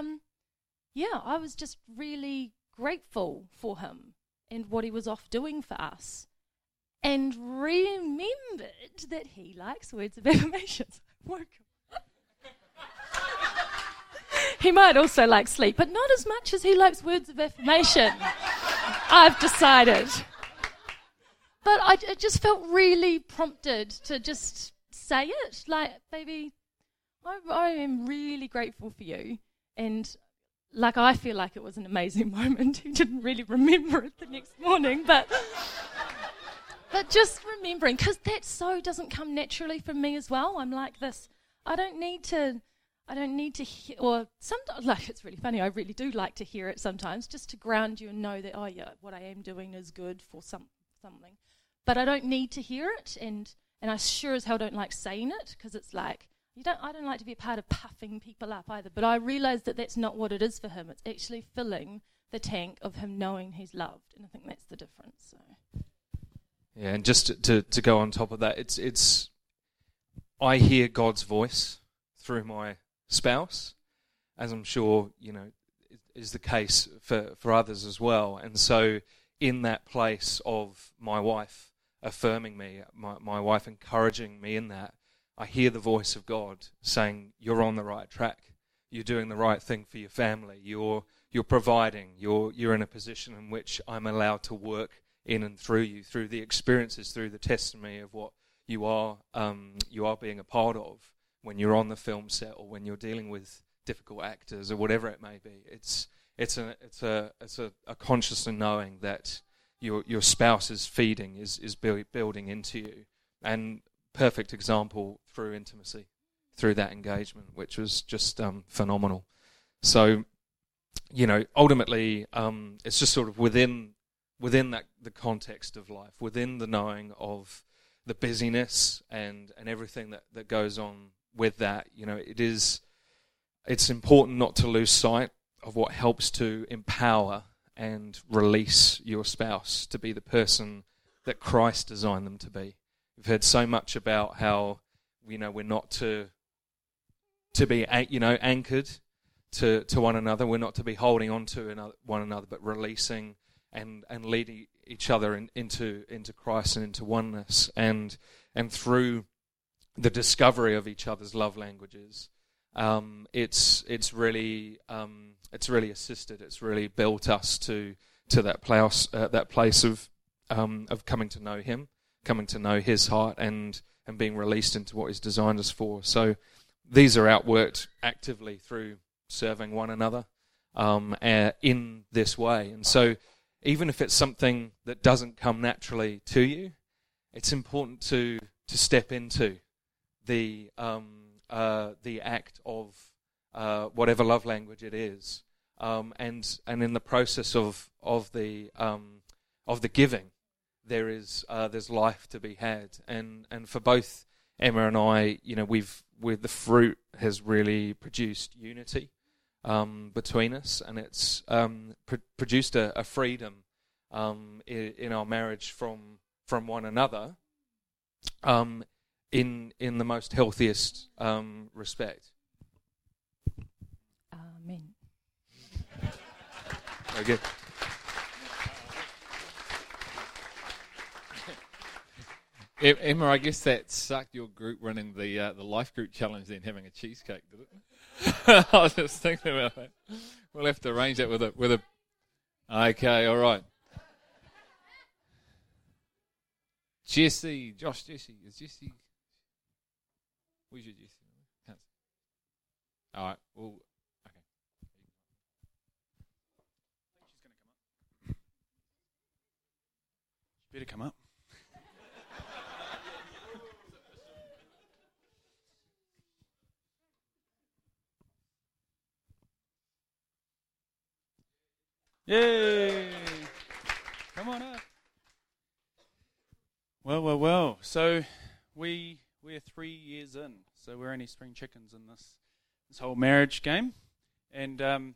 yeah, I was just really grateful for him and what he was off doing for us. And remembered that he likes words of affirmation. He might also like sleep, but not as much as he likes words of affirmation. I've decided. But I just felt really prompted to just say it. Like, baby, I am really grateful for you. And, like, I feel like it was an amazing moment. He didn't really remember it the next morning. But just remembering, because that so doesn't come naturally from me as well. I'm like this. I don't need to hear, or sometimes, like, it's really funny, I really do like to hear it sometimes, just to ground you and know that, oh yeah, what I am doing is good for something. But I don't need to hear it, and I sure as hell don't like saying it, because it's like, I don't like to be a part of puffing people up either, but I realise that that's not what it is for him. It's actually filling the tank of him knowing he's loved, and I think that's the difference. So. Yeah, and just to go on top of that, it's I hear God's voice through my spouse, as I'm sure you know is the case for others as well. And so in that place of my wife affirming me, my wife encouraging me in that, I hear the voice of God saying, you're on the right track, you're doing the right thing for your family, you're providing, you're in a position in which I'm allowed to work in and through you, through the experiences, through the testimony of what you are being a part of when you're on the film set or when you're dealing with difficult actors or whatever it may be. It's a conscious knowing that your spouse is feeding, is building into you. And perfect example through intimacy, through that engagement, which was just phenomenal. So, you know, ultimately it's just sort of within that the context of life, within the knowing of the busyness and everything that goes on with that, you know, it's important not to lose sight of what helps to empower and release your spouse to be the person that Christ designed them to be. We've heard so much about how, you know, we're not to be, you know, anchored to one another. We're not to be holding on to one another, but releasing and leading each other into Christ and into oneness, and through the discovery of each other's love languages, it's really assisted. It's really built us to that place of of coming to know him, coming to know his heart, and being released into what he's designed us for. So these are outworked actively through serving one another in this way. And so even if it's something that doesn't come naturally to you, it's important to step into the act of whatever love language it is, and in the process of the giving, there's life to be had, and for both Emma and I, you know, the fruit has really produced unity between us, and it's produced a freedom in our marriage from one another, in the most healthiest respect. Amen. Very good. Emma, I guess that sucked your group running the life group challenge, then having a cheesecake, did it? I was just thinking about that. We'll have to arrange that with a. Okay, all right. Jesse. Where's your Jesse? Can't see. All right. Well, okay. I think she's going to come up. Better come up. Yay! Come on up. Well. So we're 3 years in, so we're only spring chickens in this whole marriage game, and I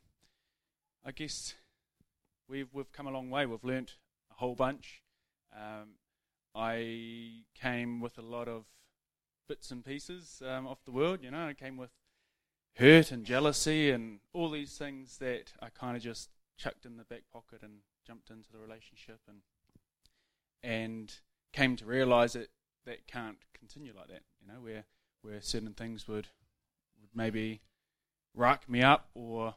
guess we've come a long way. We've learnt a whole bunch. I came with a lot of bits and pieces off the world. You know, I came with hurt and jealousy and all these things that I kind of just chucked in the back pocket and jumped into the relationship, and came to realise that can't continue like that. You know, where certain things would maybe rack me up, or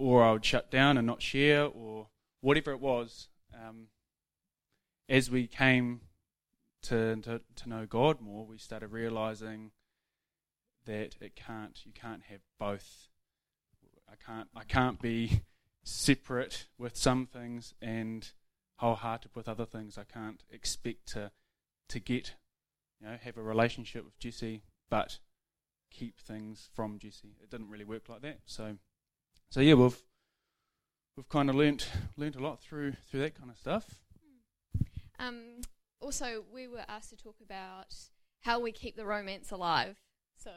I would shut down and not share, or whatever it was. As we came to know God more, we started realising that you can't have both. I can't be separate with some things and wholehearted with other things. I can't expect to get, you know, have a relationship with Jesse, but keep things from Jesse. It didn't really work like that. So yeah, we've kind of learnt a lot through that kind of stuff. Also, we were asked to talk about how we keep the romance alive. So,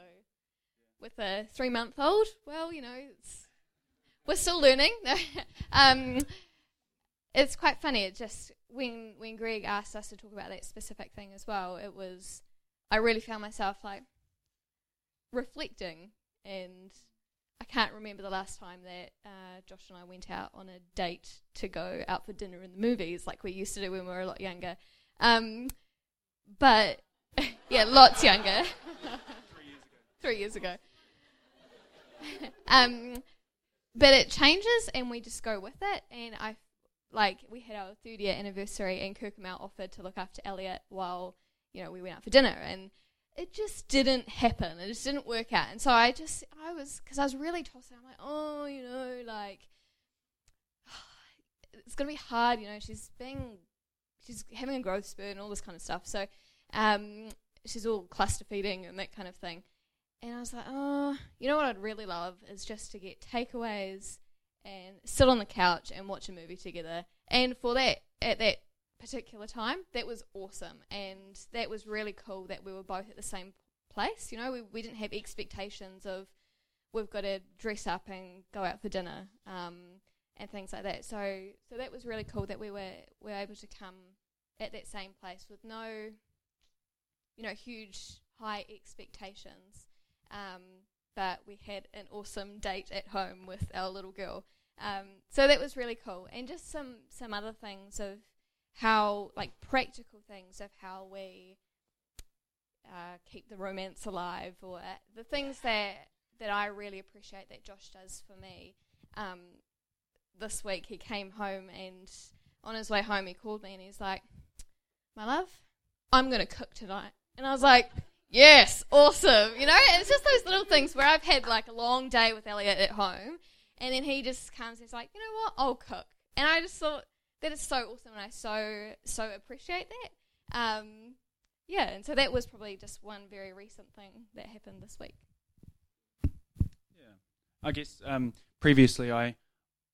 with a 3-month-old, well, you know, we're still learning. It's quite funny. It just when Greg asked us to talk about that specific thing as well, it was, I really found myself like reflecting, and I can't remember the last time that Josh and I went out on a date to go out for dinner and the movies like we used to do when we were a lot younger. But yeah, lots younger. 3 years ago. But it changes, and we just go with it. And we had our 3rd-year anniversary, and Kirkham offered to look after Elliot while, you know, we went out for dinner, and it just didn't happen. It just didn't work out. And so I was really tossing. I'm like, oh, you know, like, it's gonna be hard. You know, she's having a growth spurt and all this kind of stuff. So, she's all cluster feeding and that kind of thing. And I was like, oh, you know what I'd really love is just to get takeaways and sit on the couch and watch a movie together. And for that, at that particular time, that was awesome. And that was really cool that we were both at the same place. You know, we didn't have expectations of we've got to dress up and go out for dinner and things like that. So that was really cool that we were able to come at that same place with no, you know, huge high expectations. But we had an awesome date at home with our little girl. So that was really cool. And just some other things of how, like, practical things of how we keep the romance alive, or the things that I really appreciate that Josh does for me. This week he came home and on his way home, he called me and he's like, my love, I'm going to cook tonight. And I was like, yes, awesome. You know, and it's just those little things where I've had like a long day with Elliot at home, and then he just comes and he's like, you know what, I'll cook. And I just thought that is so awesome, and I so appreciate that. Yeah, and so that was probably just one very recent thing that happened this week. Yeah, I guess previously I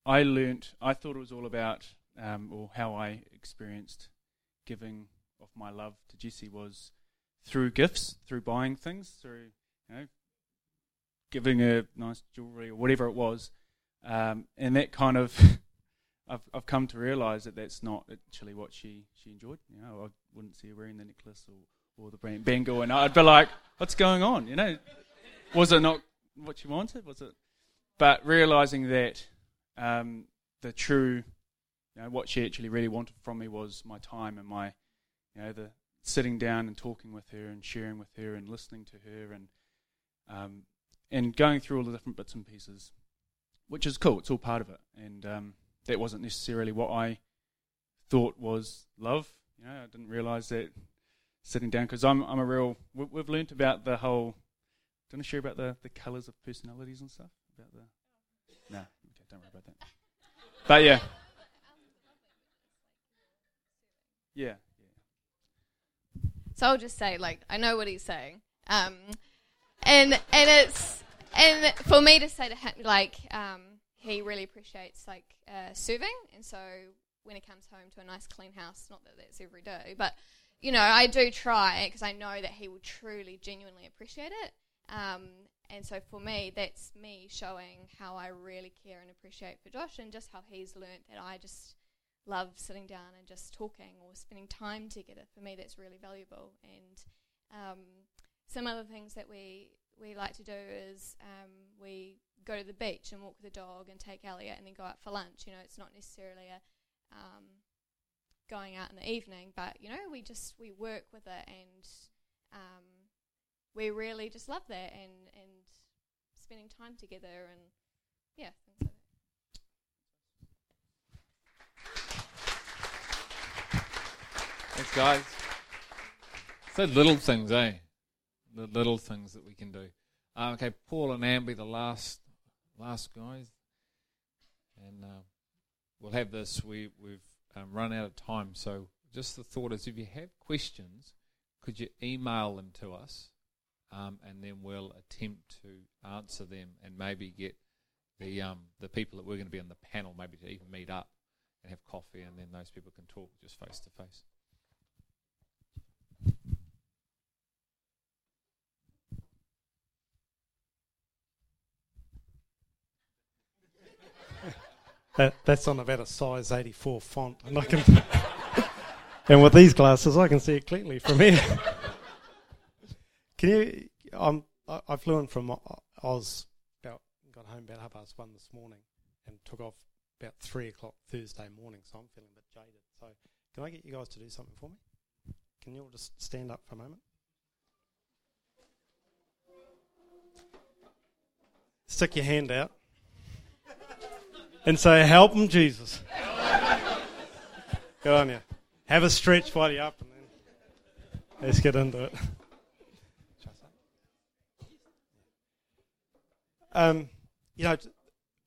learnt, I thought it was all about, or how I experienced giving of my love to Jesse was through gifts, through buying things, through, you know, giving her nice jewellery or whatever it was, and that kind of, I've come to realise that that's not actually what she enjoyed. You know, I wouldn't see her wearing the necklace or the brand bangle, and I'd be like, what's going on? You know, was it not what she wanted? Was it? But realising that the true, you know, what she actually really wanted from me was my time and my, you know, the sitting down and talking with her and sharing with her and listening to her and going through all the different bits and pieces, which is cool. It's all part of it, and that wasn't necessarily what I thought was love. You know, I didn't realise that sitting down, because I'm a real. We've learnt about the whole. Do you want to share about the colours of personalities and stuff? About the no, okay, don't worry about that. But yeah. So I'll just say, like, I know what he's saying, and it's and for me to say to him, like, he really appreciates, like, serving, and so when he comes home to a nice clean house, not that that's every day, but, you know, I do try because I know that he will truly, genuinely appreciate it, and so for me, that's me showing how I really care and appreciate for Josh, and just how he's learnt that I just love sitting down and just talking or spending time together. For me, that's really valuable, and some other things that we like to do is we go to the beach and walk the dog and take Elliot and then go out for lunch. You know, it's not necessarily a going out in the evening, but, you know, we work with it, and we really just love that and spending time together, and yeah, things like that. Thanks, guys. So little things, eh? The little things that we can do. Okay, Paul and Ambie, the last guys, and we'll have this. We've run out of time, so just the thought is, if you have questions, could you email them to us, and then we'll attempt to answer them, and maybe get the people that we're going to be on the panel maybe to even meet up and have coffee, and then those people can talk just face to face. That's on about a size 84 font, and I can and with these glasses, I can see it clearly from here. Can you? I flew in from Oz, got home about 1:30 this morning, and took off about 3:00 Thursday morning. So I'm feeling a bit jaded. So can I get you guys to do something for me? Can you all just stand up for a moment? Stick your hand out. And say, help them, Jesus. Good on you. Have a stretch while you're up, and then let's get into it. You know,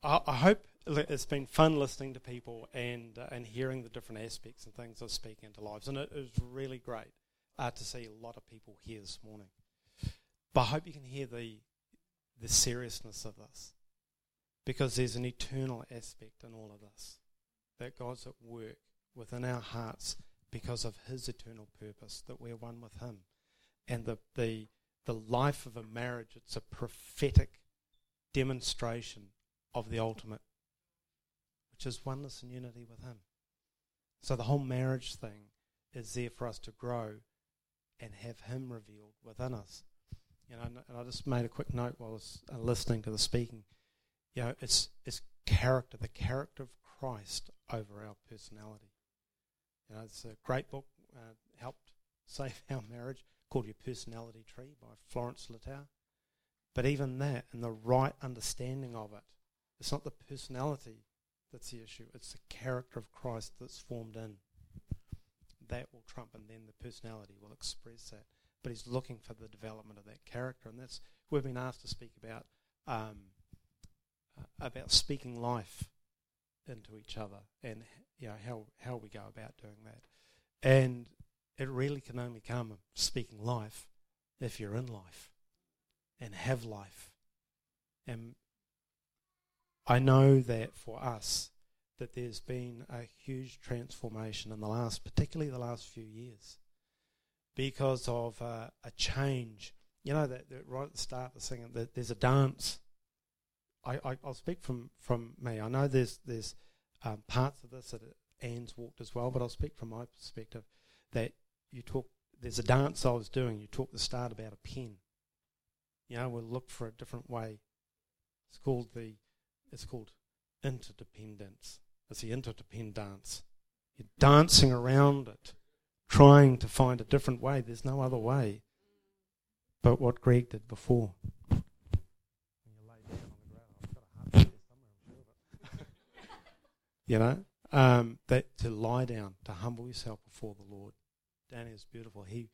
I hope it's been fun listening to people and hearing the different aspects and things of speaking into lives. And it was really great to see a lot of people here this morning. But I hope you can hear the seriousness of this. Because there's an eternal aspect in all of this, that God's at work within our hearts because of his eternal purpose, that we're one with him. And the life of a marriage, it's a prophetic demonstration of the ultimate, which is oneness and unity with him. So the whole marriage thing is there for us to grow and have him revealed within us. You know, and I just made a quick note while I was listening to the speaking. You know, it's character, the character of Christ over our personality. You know, it's a great book, helped save our marriage, called Your Personality Tree by Florence Littauer. But even that, and the right understanding of it, it's not the personality that's the issue. It's the character of Christ that's formed in. That will trump, and then the personality will express that. But he's looking for the development of that character, and that's we've been asked to speak about speaking life into each other, and you know how we go about doing that. And it really can only come speaking life if you're in life and have life. And I know that for us, that there's been a huge transformation in the last, particularly the last few years, because of a change. You know, that right at the start of the singing, that there's a dance. I'll speak from me. I know there's parts of this that Anne's walked as well, but I'll speak from my perspective that you talk. There's a dance I was doing. You talked at the start about a pen. You know, we'll look for a different way. It's called interdependence. It's the interdependence. You're dancing around it, trying to find a different way. There's no other way but what Greg did before. When you lay down on the ground, I've got a heart there somewhere, I'm sure of it. You know, that to lie down, to humble yourself before the Lord. Daniel is beautiful. He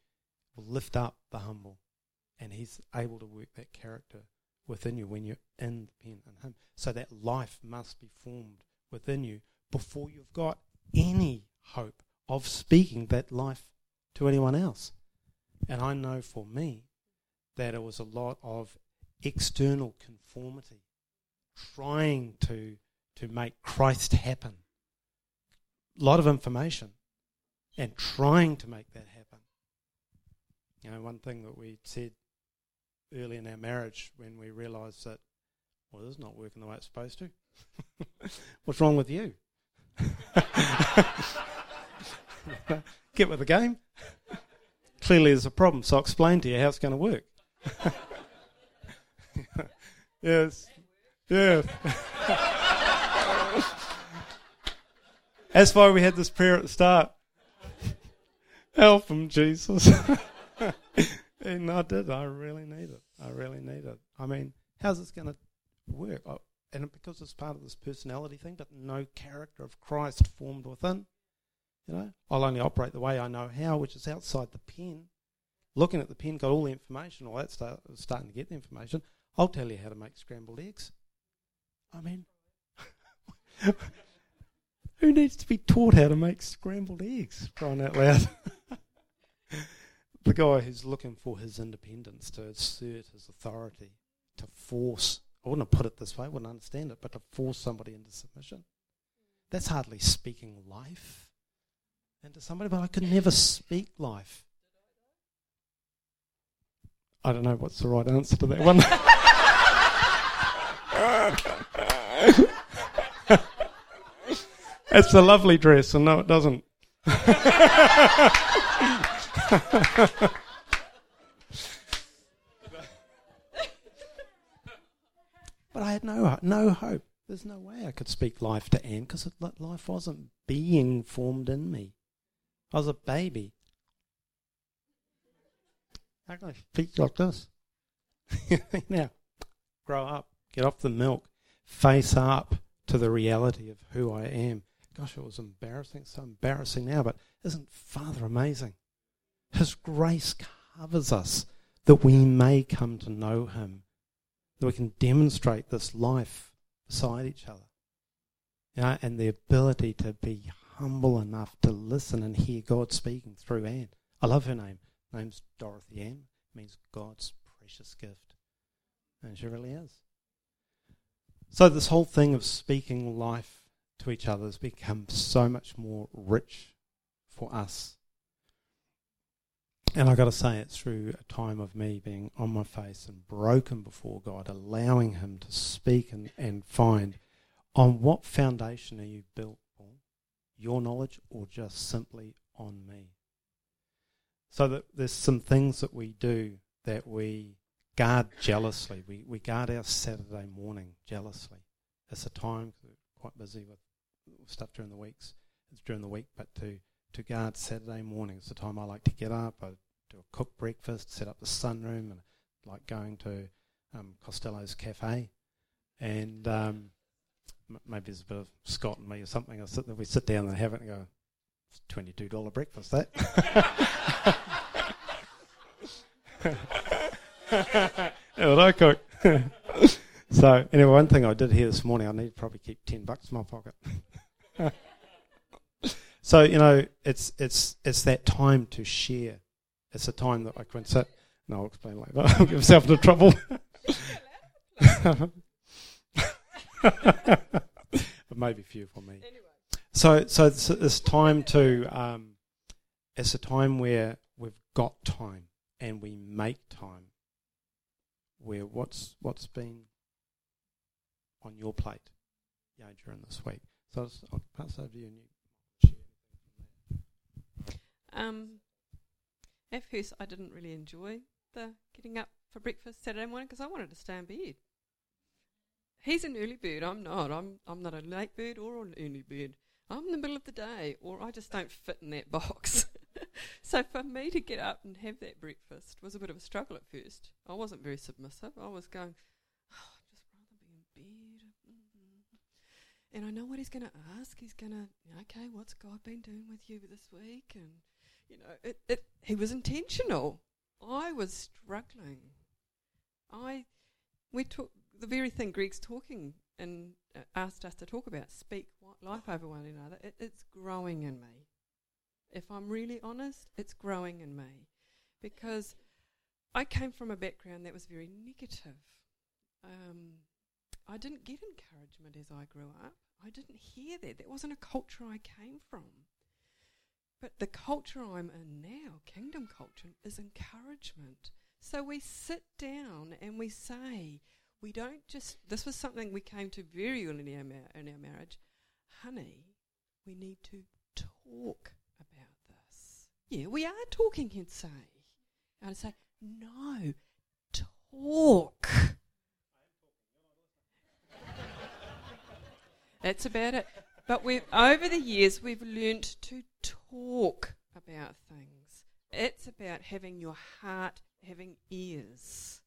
will lift up the humble, and he's able to work that character within you when you're in the pen and him. So that life must be formed within you before you've got any hope of speaking that life to anyone else. And I know for me that it was a lot of external conformity, trying to make Christ happen. A lot of information and trying to make that happen. You know, one thing that we said early in our marriage when we realised that, well, this is not working the way it's supposed to. What's wrong with you? Get with the game. Clearly there's a problem, so I'll explain to you how it's going to work. Yes. Yeah. That's why we had this prayer at the start. Help him, Jesus. And I did. I really need it. I mean, how's this going to work? And because it's part of this personality thing, but no character of Christ formed within, you know, I'll only operate the way I know how, which is outside the pen. Looking at the pen, got all the information, all that stuff, starting to get the information. I'll tell you how to make scrambled eggs. I mean, who needs to be taught how to make scrambled eggs? Crying out loud. The guy who's looking for his independence, to assert his authority, to force, I wouldn't have put it this way, I wouldn't understand it, but to force somebody into submission. That's hardly speaking life into somebody, but I could never speak life. I don't know what's the right answer to that one. It's a lovely dress, and no, it doesn't. But I had no hope. There's no way I could speak life to Anne because life wasn't being formed in me. I was a baby. How can I speak like this? Now, grow up, get off the milk, face up to the reality of who I am. Gosh, it was embarrassing. It's so embarrassing now, but isn't Father amazing? His grace covers us that we may come to know him, that we can demonstrate this life beside each other, you know, and the ability to be humble enough to listen and hear God speaking through Anne. I love her name. Her name's Dorothy Anne. It means God's precious gift. And she really is. So this whole thing of speaking life to each other has become so much more rich for us. And I've got to say, it's through a time of me being on my face and broken before God, allowing him to speak and find on what foundation are you built on, your knowledge or just simply on me. So that there's some things that we do that we guard jealously. We guard our Saturday morning jealously. It's a time, we're quite busy with stuff during the weeks. It's during the week, but to guard Saturday morning. It's the time I like to get up, I do a cooked breakfast, set up the sunroom, and I like going to Costello's Cafe and maybe there's a bit of Scott in me or something. We sit down and have it and go, it's $22 breakfast, that. What I cook. So anyway, one thing I did hear this morning, I need to probably keep $10 in my pocket. So, you know, it's that time to share. It's a time that I can sit. No, I'll explain later. I'll get myself into trouble. It may be few for me. Anyway. So it's time to. It's a time where we've got time and we make time. Where what's been on your plate, you know, during this week. So I'll pass over to you. At first, I didn't really enjoy the getting up for breakfast Saturday morning because I wanted to stay in bed. He's an early bird. I'm not. I'm not a late bird or an early bird. I'm in the middle of the day, or I just don't fit in that box. So for me to get up and have that breakfast was a bit of a struggle at first. I wasn't very submissive. I was going, I'd just rather be in bed. And I know what he's going to ask. He's going to, okay, what's God been doing with you this week? And, you know, he was intentional. I was struggling. We took the very thing Greg's talking and asked us to talk about, speak life over one another. It's growing in me. If I'm really honest, it's growing in me. Because I came from a background that was very negative. I didn't get encouragement as I grew up. I didn't hear that. That wasn't a culture I came from. But the culture I'm in now, kingdom culture, is encouragement. So we sit down and we say, we don't just, this was something we came to very early in our marriage. Honey, we need to talk about this. Yeah, we are talking, he'd say. And I'd say, no, talk. That's about it. But over the years, we've learnt to talk about things. It's about having your heart, having ears.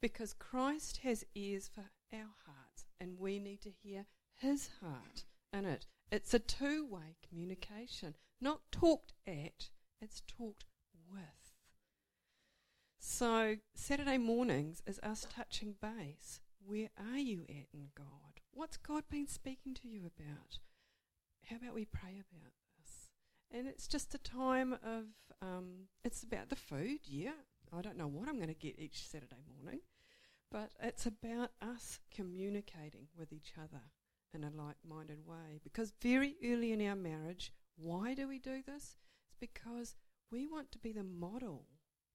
Because Christ has ears for our hearts, and we need to hear his heart in it. It's a two-way communication. Not talked at, it's talked with. So Saturday mornings is us touching base. Where are you at in God? What's God been speaking to you about? How about we pray about this? And it's just a time of, it's about the food, yeah. I don't know what I'm going to get each Saturday morning, but it's about us communicating with each other in a like-minded way. Because very early in our marriage, why do we do this? It's because we want to be the model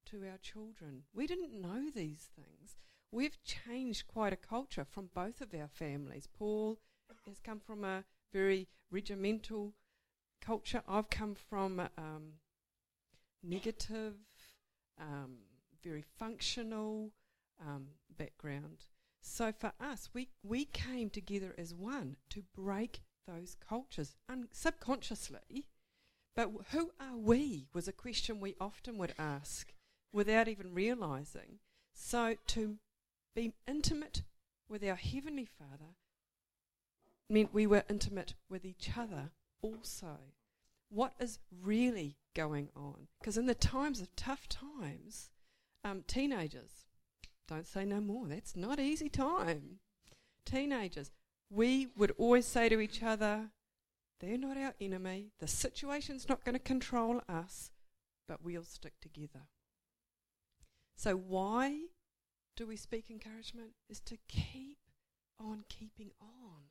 to our children. We didn't know these things. We've changed quite a culture from both of our families. Paul has come from a very regimental culture. I've come from negative, very functional background. So for us, we came together as one to break those cultures subconsciously. But who are we was a question we often would ask without even realising. So to be intimate with our Heavenly Father meant we were intimate with each other also. What is really going on? Because in the times of tough times, teenagers, don't say no more, that's not easy time. Teenagers, we would always say to each other, they're not our enemy, the situation's not going to control us, but we'll stick together. So why do we speak encouragement? Is to keep on keeping on.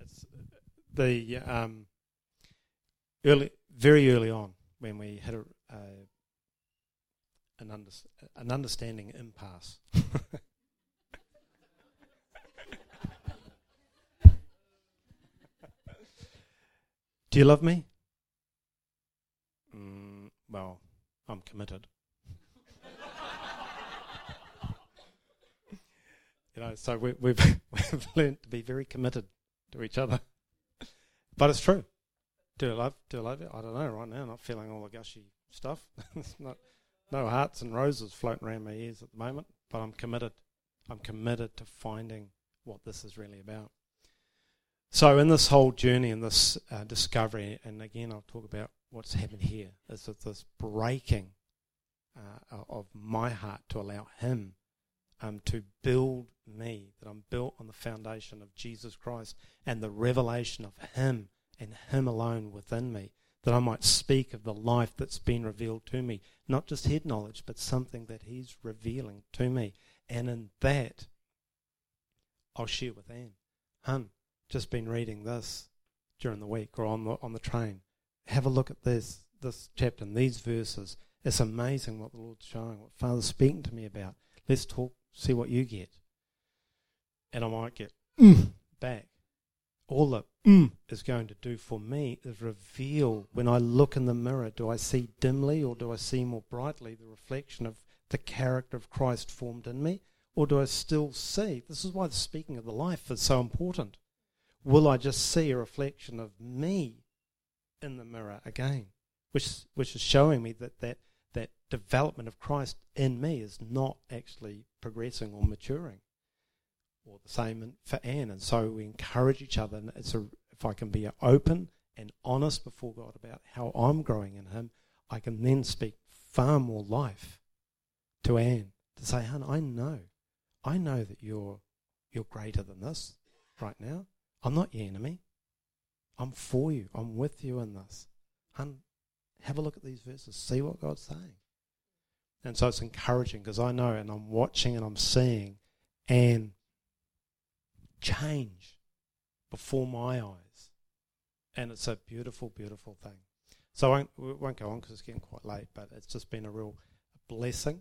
It's the very early on when we had an understanding impasse. Do you love me? Well, I'm committed. You know, so we've learnt to be very committed to each other. But it's true. Do I love you? I don't know. Right now, I'm not feeling all the gushy stuff. It's not, no hearts and roses floating around my ears at the moment. But I'm committed. I'm committed to finding what this is really about. So in this whole journey and this discovery, and again I'll talk about what's happened here, is that this breaking of my heart to allow him to build me, that I'm built on the foundation of Jesus Christ and the revelation of him and him alone within me, that I might speak of the life that's been revealed to me, not just head knowledge, but something that he's revealing to me. And in that, I'll share with Anne, hun, just been reading this during the week or on the train. Have a look at this chapter and these verses. It's amazing what the Lord's showing, what Father's speaking to me about. Let's talk, see what you get. And I might get back. All that is going to do for me is reveal, when I look in the mirror, do I see dimly or do I see more brightly the reflection of the character of Christ formed in me? Or do I still see, this is why the speaking of the life is so important, will I just see a reflection of me in the mirror again? Which is showing me that development of Christ in me is not actually progressing or maturing. Or the same for Anne. And so we encourage each other. And if I can be open and honest before God about how I'm growing in him, I can then speak far more life to Anne. To say, hun, I know that you're greater than this right now. I'm not your enemy. I'm for you. I'm with you in this. Hun, have a look at these verses. See what God's saying. And so it's encouraging because I know and I'm watching and I'm seeing Anne change before my eyes, and it's a beautiful, beautiful thing. So we won't go on because it's getting quite late, but it's just been a real blessing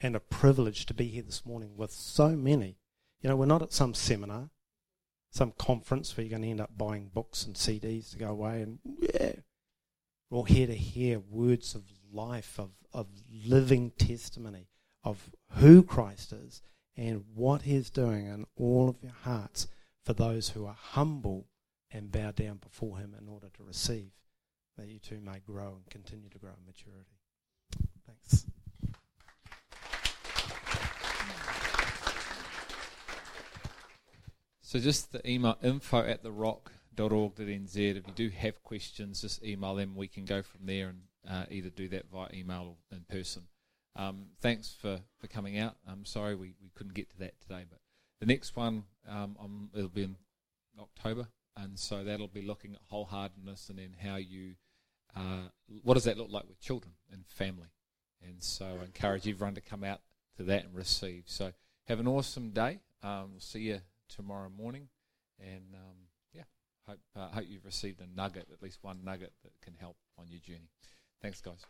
and a privilege to be here this morning with so many. You know, we're not at some seminar, some conference where you're going to end up buying books and CDs to go away, and we're all here to hear words of life, of living testimony of who Christ is and what he's doing in all of your hearts for those who are humble and bow down before him in order to receive, that you too may grow and continue to grow in maturity. Thanks. So just the email info@therock.org.nz. If you do have questions, just email them. We can go from there and either do that via email or in person. Thanks for coming out. I'm sorry we couldn't get to that today, but the next one, it'll be in October, and so that'll be looking at wholeheartedness and then how you, what does that look like with children and family. And so I encourage everyone to come out to that and receive. So have an awesome day. We'll see you tomorrow morning, and hope you've received a nugget, at least one nugget that can help on your journey. Thanks, guys.